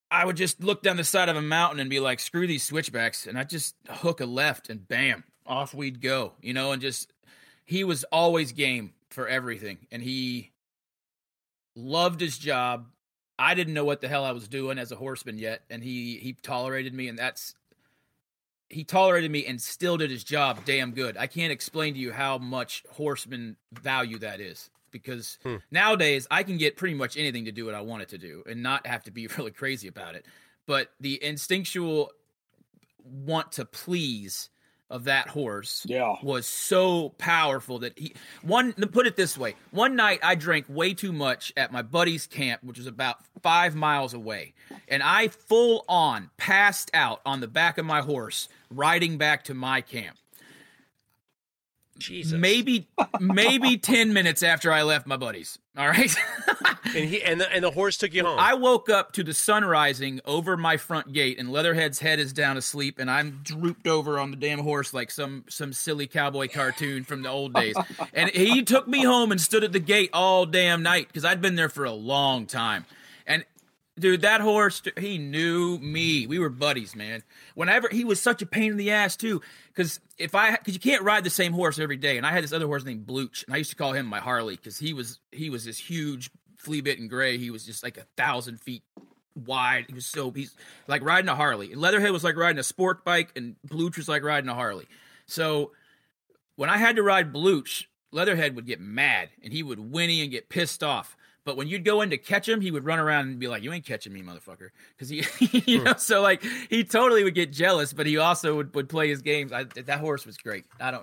I would just look down the side of a mountain and be like, screw these switchbacks. And I just hook a left and bam, off we'd go, you know, and just, he was always game for everything. And he loved his job. I didn't know what the hell I was doing as a horseman yet. And he tolerated me, and he tolerated me and still did his job damn good. I can't explain to you how much horseman value that is. Because nowadays I can get pretty much anything to do what I want it to do and not have to be really crazy about it. But the instinctual want to please of that horse was so powerful that put it this way. One night I drank way too much at my buddy's camp, which was about 5 miles away. And I full on passed out on the back of my horse, riding back to my camp. Jesus. Maybe 10 minutes after I left my buddies. All right. and the horse took you home. I woke up to the sun rising over my front gate, and Leatherhead's head is down asleep, and I'm drooped over on the damn horse like some silly cowboy cartoon from the old days. And he took me home and stood at the gate all damn night because I'd been there for a long time. And dude, that horse, he knew me. We were buddies, man. Whenever he was such a pain in the ass too, because you can't ride the same horse every day. And I had this other horse named Blooch, and I used to call him my Harley because he was this huge flea-bitten gray. He was just like 1,000 feet wide. He's like riding a Harley. And Leatherhead was like riding a sport bike, and Blooch was like riding a Harley. So when I had to ride Blooch, Leatherhead would get mad, and he would whinny and get pissed off. But when you'd go in to catch him, he would run around and be like, you ain't catching me, motherfucker. Because so like he totally would get jealous, but he also would play his games. That horse was great. I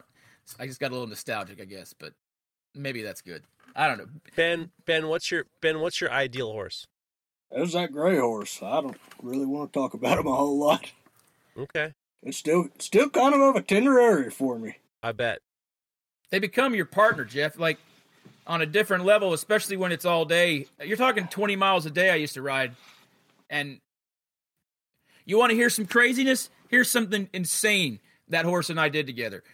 just got a little nostalgic, I guess, but maybe that's good. I don't know. Ben, what's your ideal horse? It was that gray horse. I don't really want to talk about him a whole lot. Okay. It's still kind of a tender area for me. I bet. They become your partner, Jeff. Like, on a different level, especially when it's all day. You're talking 20 miles a day I used to ride. And you want to hear some craziness? Here's something insane that horse and I did together.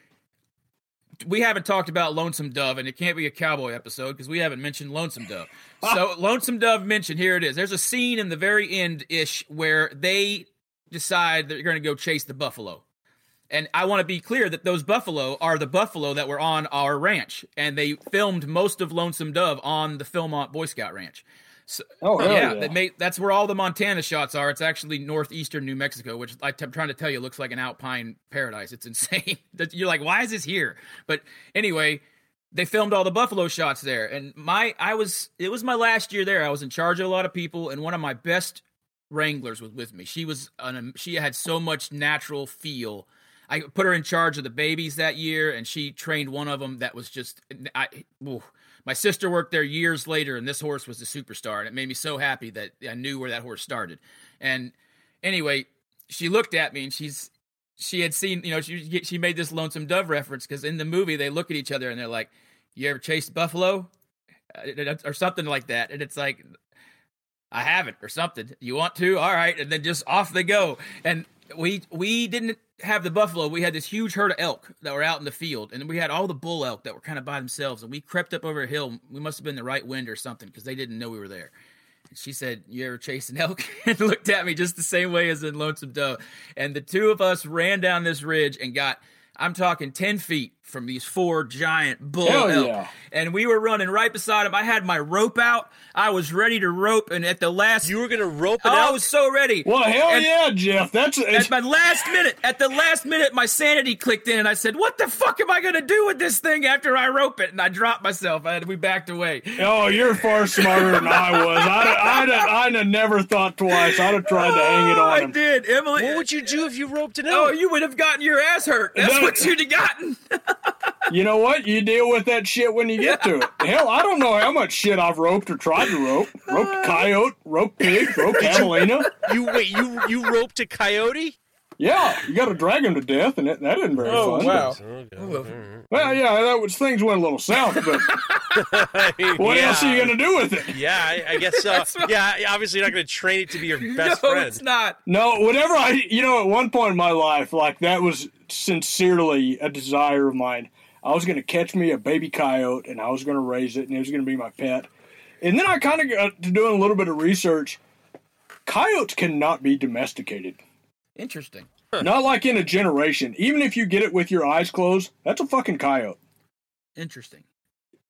We haven't talked about Lonesome Dove, and it can't be a cowboy episode because we haven't mentioned Lonesome Dove. So Lonesome Dove mentioned, here it is. There's a scene in the very end-ish where they decide they're going to go chase the buffalo. And I want to be clear that those buffalo are the buffalo that were on our ranch. And they filmed most of Lonesome Dove on the Philmont Boy Scout Ranch. So, that's where all the Montana shots are. It's actually northeastern New Mexico, which I'm trying to tell you looks like an alpine paradise. It's insane. You're like, why is this here? But anyway, they filmed all the buffalo shots there. And it was my last year there. I was in charge of a lot of people, and one of my best wranglers was with me. She had so much natural feel. I put her in charge of the babies that year, and she trained one of them that was just – my sister worked there years later, and this horse was the superstar, and it made me so happy that I knew where that horse started. And anyway, she looked at me, and she had seen – you know, she made this Lonesome Dove reference because in the movie they look at each other, and they're like, you ever chased buffalo or something like that? And it's like, I haven't or something. You want to? All right. And then just off they go. And we didn't – have the buffalo. We had this huge herd of elk that were out in the field, and we had all the bull elk that were kind of by themselves, and we crept up over a hill. We must have been the right wind or something because they didn't know we were there. And she said, you ever chase an elk? And looked at me just the same way as in Lonesome Dove. And the two of us ran down this ridge and got, I'm talking 10 feet from these four giant bull elk. Yeah. And we were running right beside him. I had my rope out. I was ready to rope, and at the last... You were going to rope it out? I was so ready. Well, hell yeah, Jeff. At my last minute, my sanity clicked in, and I said, what the fuck am I going to do with this thing after I rope it? And I dropped myself. We backed away. Oh, you're far smarter than I was. I'd have never thought twice. I'd have tried to hang it on him. I did, Emily. What would you do if you roped it out? Oh, you would have gotten your ass hurt. That's what you'd have gotten. You know what? You deal with that shit when you get to it. Hell, I don't know how much shit I've roped or tried to rope. Roped coyote, roped pig, roped Catalina. You roped a coyote? Yeah, you got to drag him to death, and that isn't very fun. Wow. Well, yeah, things went a little south, but what else are you going to do with it? Yeah, I guess so. Yeah, obviously you're not going to train it to be your best friend. No, it's not. No, whatever at one point in my life, like, that was sincerely a desire of mine. I was going to catch me a baby coyote, and I was going to raise it, and it was going to be my pet. And then I kind of got to doing a little bit of research. Coyotes cannot be domesticated. Interesting. Huh. Not like in a generation. Even if you get it with your eyes closed, that's a fucking coyote. Interesting.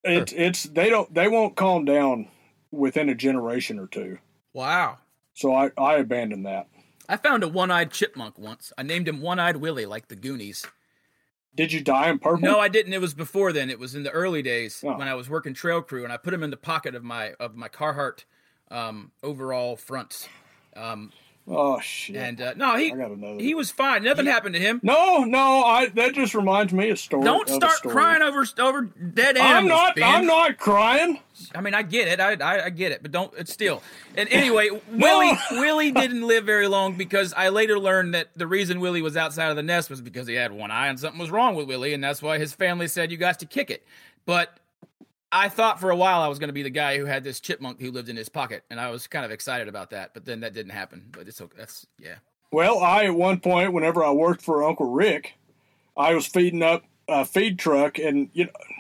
They won't calm down within a generation or two. Wow. So I abandoned that. I found a one-eyed chipmunk once. I named him One-Eyed Willie, like the Goonies. Did you dye him purple? No, I didn't. It was before then. It was in the early days when I was working trail crew, and I put him in the pocket of my Carhartt overall fronts. Oh shit! And no, he was fine. Nothing happened to him. No. That just reminds me of story. Don't start crying over dead animals. I'm not crying. I mean, I get it. I get it. But don't. It's still. And anyway, Willie didn't live very long because I later learned that the reason Willie was outside of the nest was because he had one eye and something was wrong with Willie, and that's why his family said you got to kick it. But I thought for a while I was going to be the guy who had this chipmunk who lived in his pocket, and I was kind of excited about that, but then that didn't happen. But it's okay. Well, I, at one point, whenever I worked for Uncle Rick, I was feeding up a feed truck, and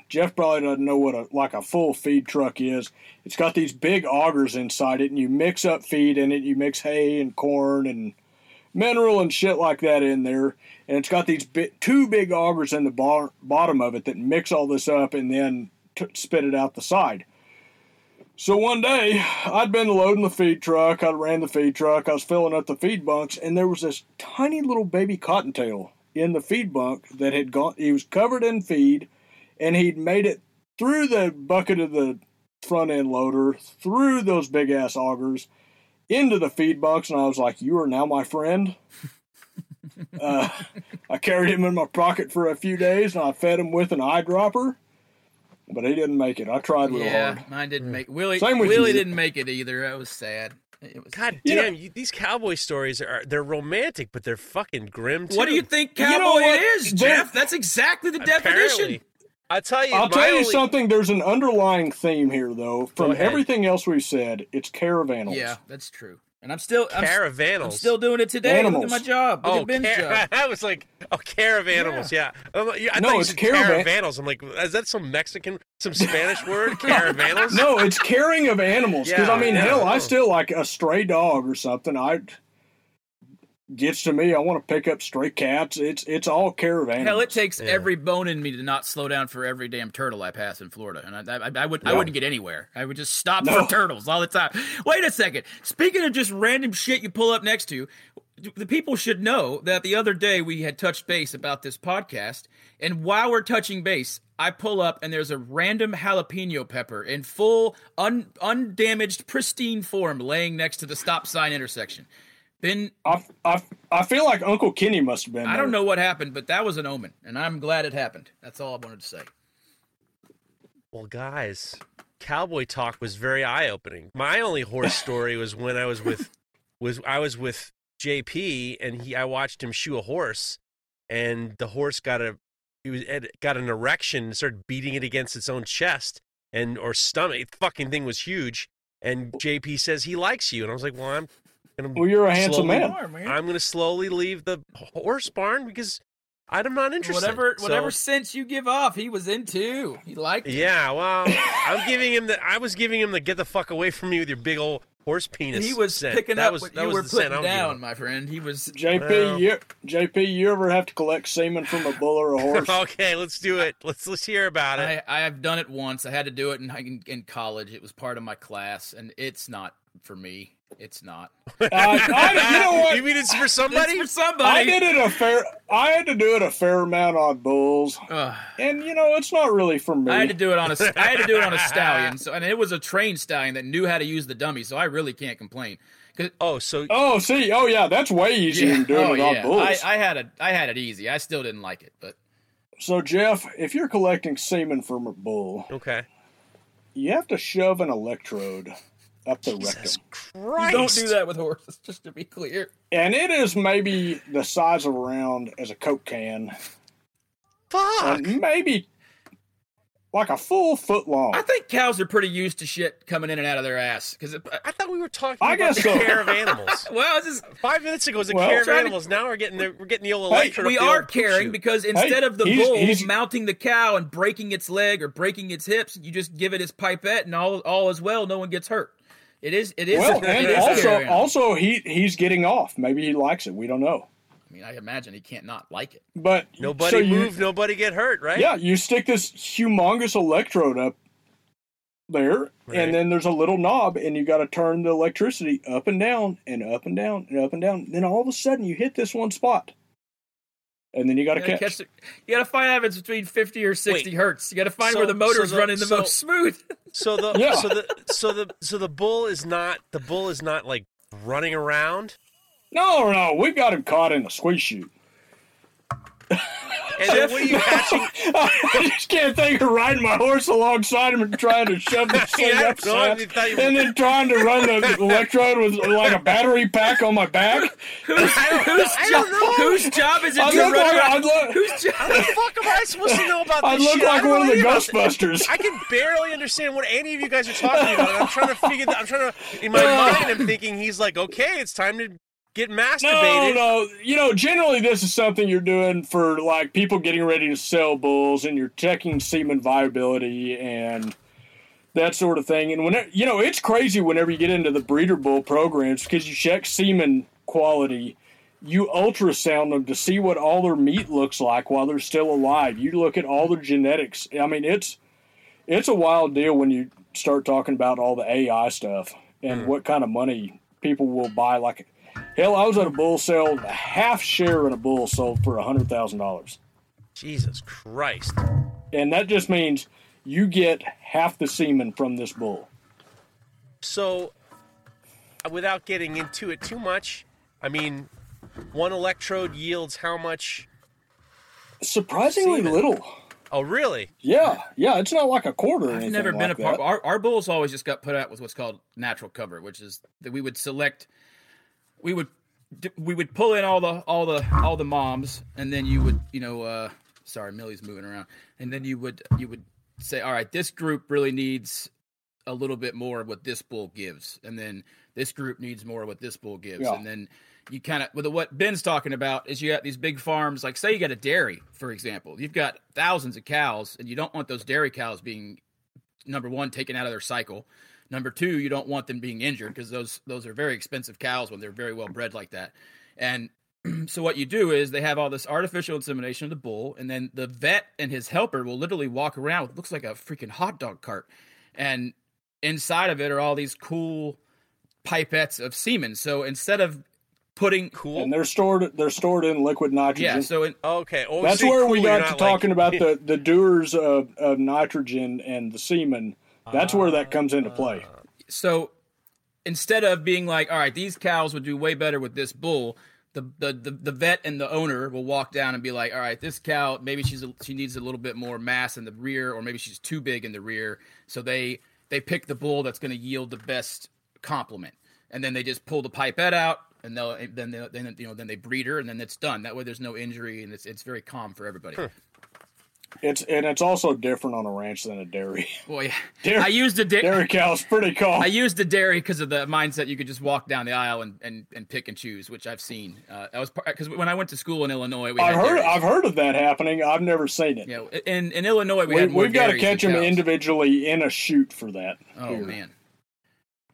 Jeff probably doesn't know what a full feed truck is. It's got these big augers inside it, and you mix up feed in it. You mix hay and corn and mineral and shit like that in there, and it's got these two big augers in the bottom of it that mix all this up, and then spit it out the side. So one day, I'd been loading the feed truck, I ran the feed truck, I was filling up the feed bunks, and there was this tiny little baby cottontail in the feed bunk that had gone, he was covered in feed, and he'd made it through the bucket of the front end loader, through those big ass augers, into the feed bunks, and I was like, you are now my friend. I carried him in my pocket for a few days, and I fed him with an eyedropper. But he didn't make it. I tried real hard. Yeah, mine didn't make it. Willie didn't make it either. That was sad. God damn, these cowboy stories they're romantic, but they're fucking grim, too. What do you think cowboy is, Jeff? That's exactly the definition. I'll tell you something. There's an underlying theme here, though. From everything else we've said, it's caravanals. Yeah, that's true. And I'm still doing it today. Animals. I'm doing my job. Job. I was like, carav animals. Yeah. I thought it's caravanals. I'm like, is that some Mexican, some Spanish word? Caravanals? No, it's caring of animals. Because I still like a stray dog or something. Gets to me. I want to pick up stray cats. It's all caravan. Hell, it takes every bone in me to not slow down for every damn turtle I pass in Florida, and I wouldn't get anywhere. I would just stop for turtles all the time. Wait a second. Speaking of just random shit you pull up next to, the people should know that the other day we had touched base about this podcast, and while we're touching base, I pull up and there's a random jalapeno pepper in full undamaged, pristine form laying next to the stop sign intersection. I feel like Uncle Kenny must have been there. I don't know what happened, but that was an omen, and I'm glad it happened. That's all I wanted to say. Well, guys, cowboy talk was very eye-opening. My only horse story was when I was with JP, and I watched him shoe a horse, and the horse got an erection and started beating it against its own chest or stomach. The fucking thing was huge, and JP says he likes you, and I was like, well, you're a handsome man. I'm going to slowly leave the horse barn because I'm not interested. Whatever sense you give off, he was into. He liked it. Yeah, well, I was giving him the get the fuck away from me with your big old horse penis. He was scent. Picking that up was, what that you was were putting down, my friend. He was JP. You ever have to collect semen from a bull or a horse? Okay, let's do it. Let's hear about it. I have done it once. I had to do it in college. It was part of my class, and it's not for me. It's not. You know what? You mean it's for somebody? It's for somebody. I had to do it a fair amount on bulls, and you know it's not really for me. I had to do it on a stallion, and it was a trained stallion that knew how to use the dummy, so I really can't complain. That's way easier than doing it on bulls. I had it easy. I still didn't like it, but. So Jeff, if you're collecting semen from a bull, okay, you have to shove an electrode up the rectum. Christ. You don't do that with horses, just to be clear. And it is maybe the size around as a Coke can. Fuck. And maybe like a full foot long. I think cows are pretty used to shit coming in and out of their ass. Because I thought we were talking about the care of animals. Well, this 5 minutes ago was the care of animals. Now we're getting the old electric. We are caring because instead of the bull mounting the cow and breaking its leg or breaking its hips, you just give it its pipette and all is well. No one gets hurt. It is. Well, and also he's getting off. Maybe he likes it. We don't know. I mean, I imagine he can't not like it. But nobody move, nobody get hurt, right? Yeah, you stick this humongous electrode up there, and then there's a little knob, and you got to turn the electricity up and down, and up and down, and up and down. Then all of a sudden, you hit this one spot, and then you got to catch it. You got to find out if it's between 50 or 60 hertz. You got to find where the motor is running the most smooth. So the bull is not like running around. No, we got him caught in a squeeze chute. And then what are you catching? I just can't think of riding my horse alongside him and trying to shove the thing up, and then trying to run the electrode with like a battery pack on my back. Whose job is it to run around? How the fuck am I supposed to know about this shit? I look like one of the Ghostbusters. I can barely understand what any of you guys are talking about. In my mind, I'm thinking he's like, okay, it's time to get masturbated. No. You know, generally this is something you're doing for, like, people getting ready to sell bulls, and you're checking semen viability and that sort of thing. And, whenever, you know, it's crazy whenever you get into the breeder bull programs because you check semen quality. You ultrasound them to see what all their meat looks like while they're still alive. You look at all their genetics. I mean, it's a wild deal when you start talking about all the AI stuff and what kind of money people will buy, like... Hell, I was at a bull sale. A half share in a bull sold for $100,000. Jesus Christ! And that just means you get half the semen from this bull. So, without getting into it too much, I mean, one electrode yields how much? Surprisingly little. Oh, really? Yeah. It's not like a quarter. Or anything. I've never been like a part. Our bulls always just got put out with what's called natural cover, which is that we would select. We would pull in all the moms, and then you would, you know, sorry, Millie's moving around, and then you would say, all right, this group really needs a little bit more of what this bull gives, and then this group needs more of what this bull gives, and then you kind of, what Ben's talking about is you got these big farms, like say you got a dairy, for example, you've got thousands of cows, and you don't want those dairy cows being, number one, taken out of their cycle. Number two, you don't want them being injured because those are very expensive cows when they're very well bred like that. And so what you do is they have all this artificial insemination of the bull, and then the vet and his helper will literally walk around with what looks like a freaking hot dog cart. And inside of it are all these cool pipettes of semen. So instead of putting cool, and they're stored in liquid nitrogen. Yeah, so that's where we got to talking about the dewars of nitrogen and the semen. That's where that comes into play. So instead of being like, all right, these cows would do way better with this bull, the vet and the owner will walk down and be like, all right, this cow, maybe she needs a little bit more mass in the rear, or maybe she's too big in the rear. So they pick the bull that's going to yield the best complement. And then they just pull the pipette out, and then they breed her, and then it's done. That way there's no injury, and it's very calm for everybody. Huh. It's also different on a ranch than a dairy. Well, yeah. Dairy cow's pretty calm. I used the dairy because of the mindset you could just walk down the aisle and pick and choose, which I've seen. Because when I went to school in Illinois, I've heard of that happening. I've never seen it. Yeah, in Illinois, we've got to catch them individually in a chute for that. Oh man,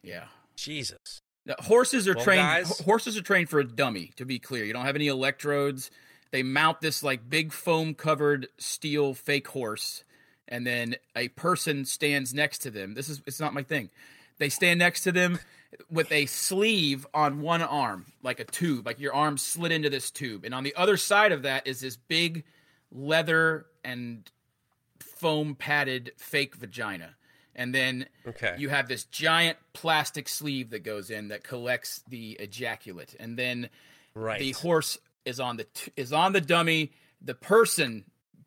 yeah. Jesus. Now, horses are trained. Guys, horses are trained for a dummy. To be clear, you don't have any electrodes. They mount this like big foam-covered steel fake horse, and then a person stands next to them. It's not my thing. They stand next to them with a sleeve on one arm, like a tube, like your arm slid into this tube, and on the other side of that is this big leather and foam-padded fake vagina. And then you have this giant plastic sleeve that goes in that collects the ejaculate. And then the horse is on the dummy. The person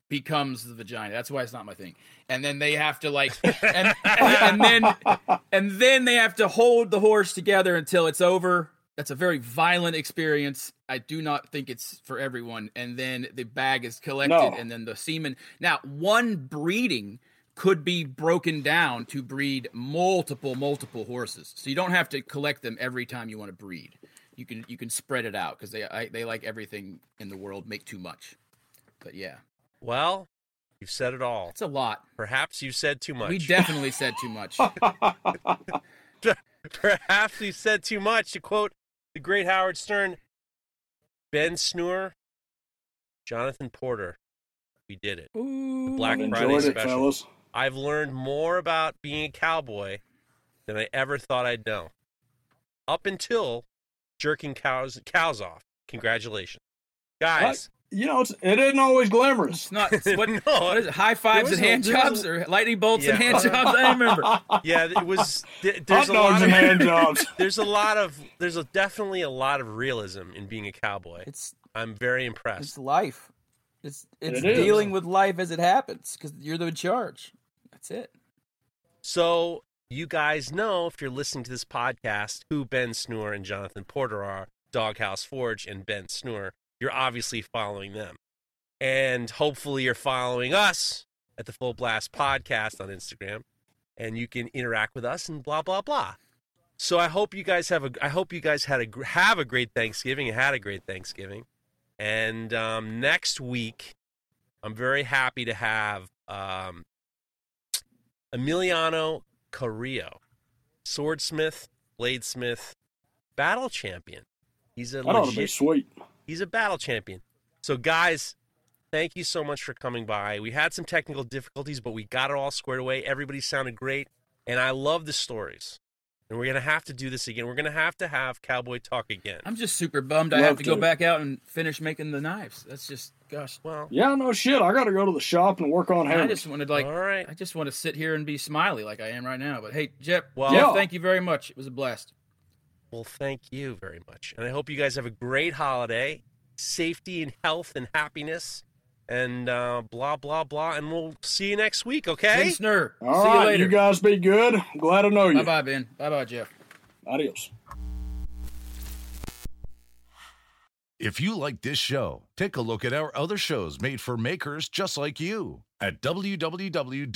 becomes the vagina. That's why it's not my thing. And then they have to like, and then they have to hold the horse together until it's over. That's a very violent experience. I do not think it's for everyone. And then the bag is collected, and then the semen. Now, one breeding could be broken down to breed multiple horses. So you don't have to collect them every time you want to breed. You can spread it out because they like everything in the world, make too much. But yeah. Well, you've said it all. It's a lot. Perhaps you said too much. We definitely said too much. Perhaps we said too much. To quote the great Howard Stern, Ben Snur, Jonathan Porter, we did it. Ooh, the Black Friday special. Fellas, I've learned more about being a cowboy than I ever thought I'd know. Up until jerking cows off. Congratulations. Guys. You know, it isn't always glamorous. It's not. What is it? High fives and hand jobs or lightning bolts and hand jobs? I don't remember. It was. There's a lot of hand jobs. There's definitely a lot of realism in being a cowboy. I'm very impressed. It's life. It's dealing with life as it happens because you're in charge. That's it. So you guys know, if you're listening to this podcast, who Ben Snur and Jonathan Porter are, Doghouse Forge and Ben Snur. You're obviously following them. And hopefully you're following us at the Full Blast Podcast on Instagram. And you can interact with us and blah, blah, blah. So I hope you guys had a great Thanksgiving and had a great Thanksgiving. And next week, I'm very happy to have Emiliano Carrillo, swordsmith, bladesmith, battle champion. He's a battle champion. So, guys, thank you so much for coming by. We had some technical difficulties, but we got it all squared away. Everybody sounded great, and I love the stories. And we're going to have to do this again. We're going to have Cowboy Talk again. I'm just super bummed I have to go back out and finish making the knives. That's just, gosh. Well, yeah, no shit. I got to go to the shop and work on hammers. I just want to sit here and be smiley like I am right now. But, hey, Jeff, thank you very much. It was a blast. Well, thank you very much. And I hope you guys have a great holiday, safety and health and happiness and blah, blah, blah. And we'll see you next week, okay? Snur. All see right, you later. You guys be good. I'm glad to know you. Bye-bye, Ben. Bye-bye, Jeff. Adios. If you like this show, take a look at our other shows made for makers just like you at www.makery.network.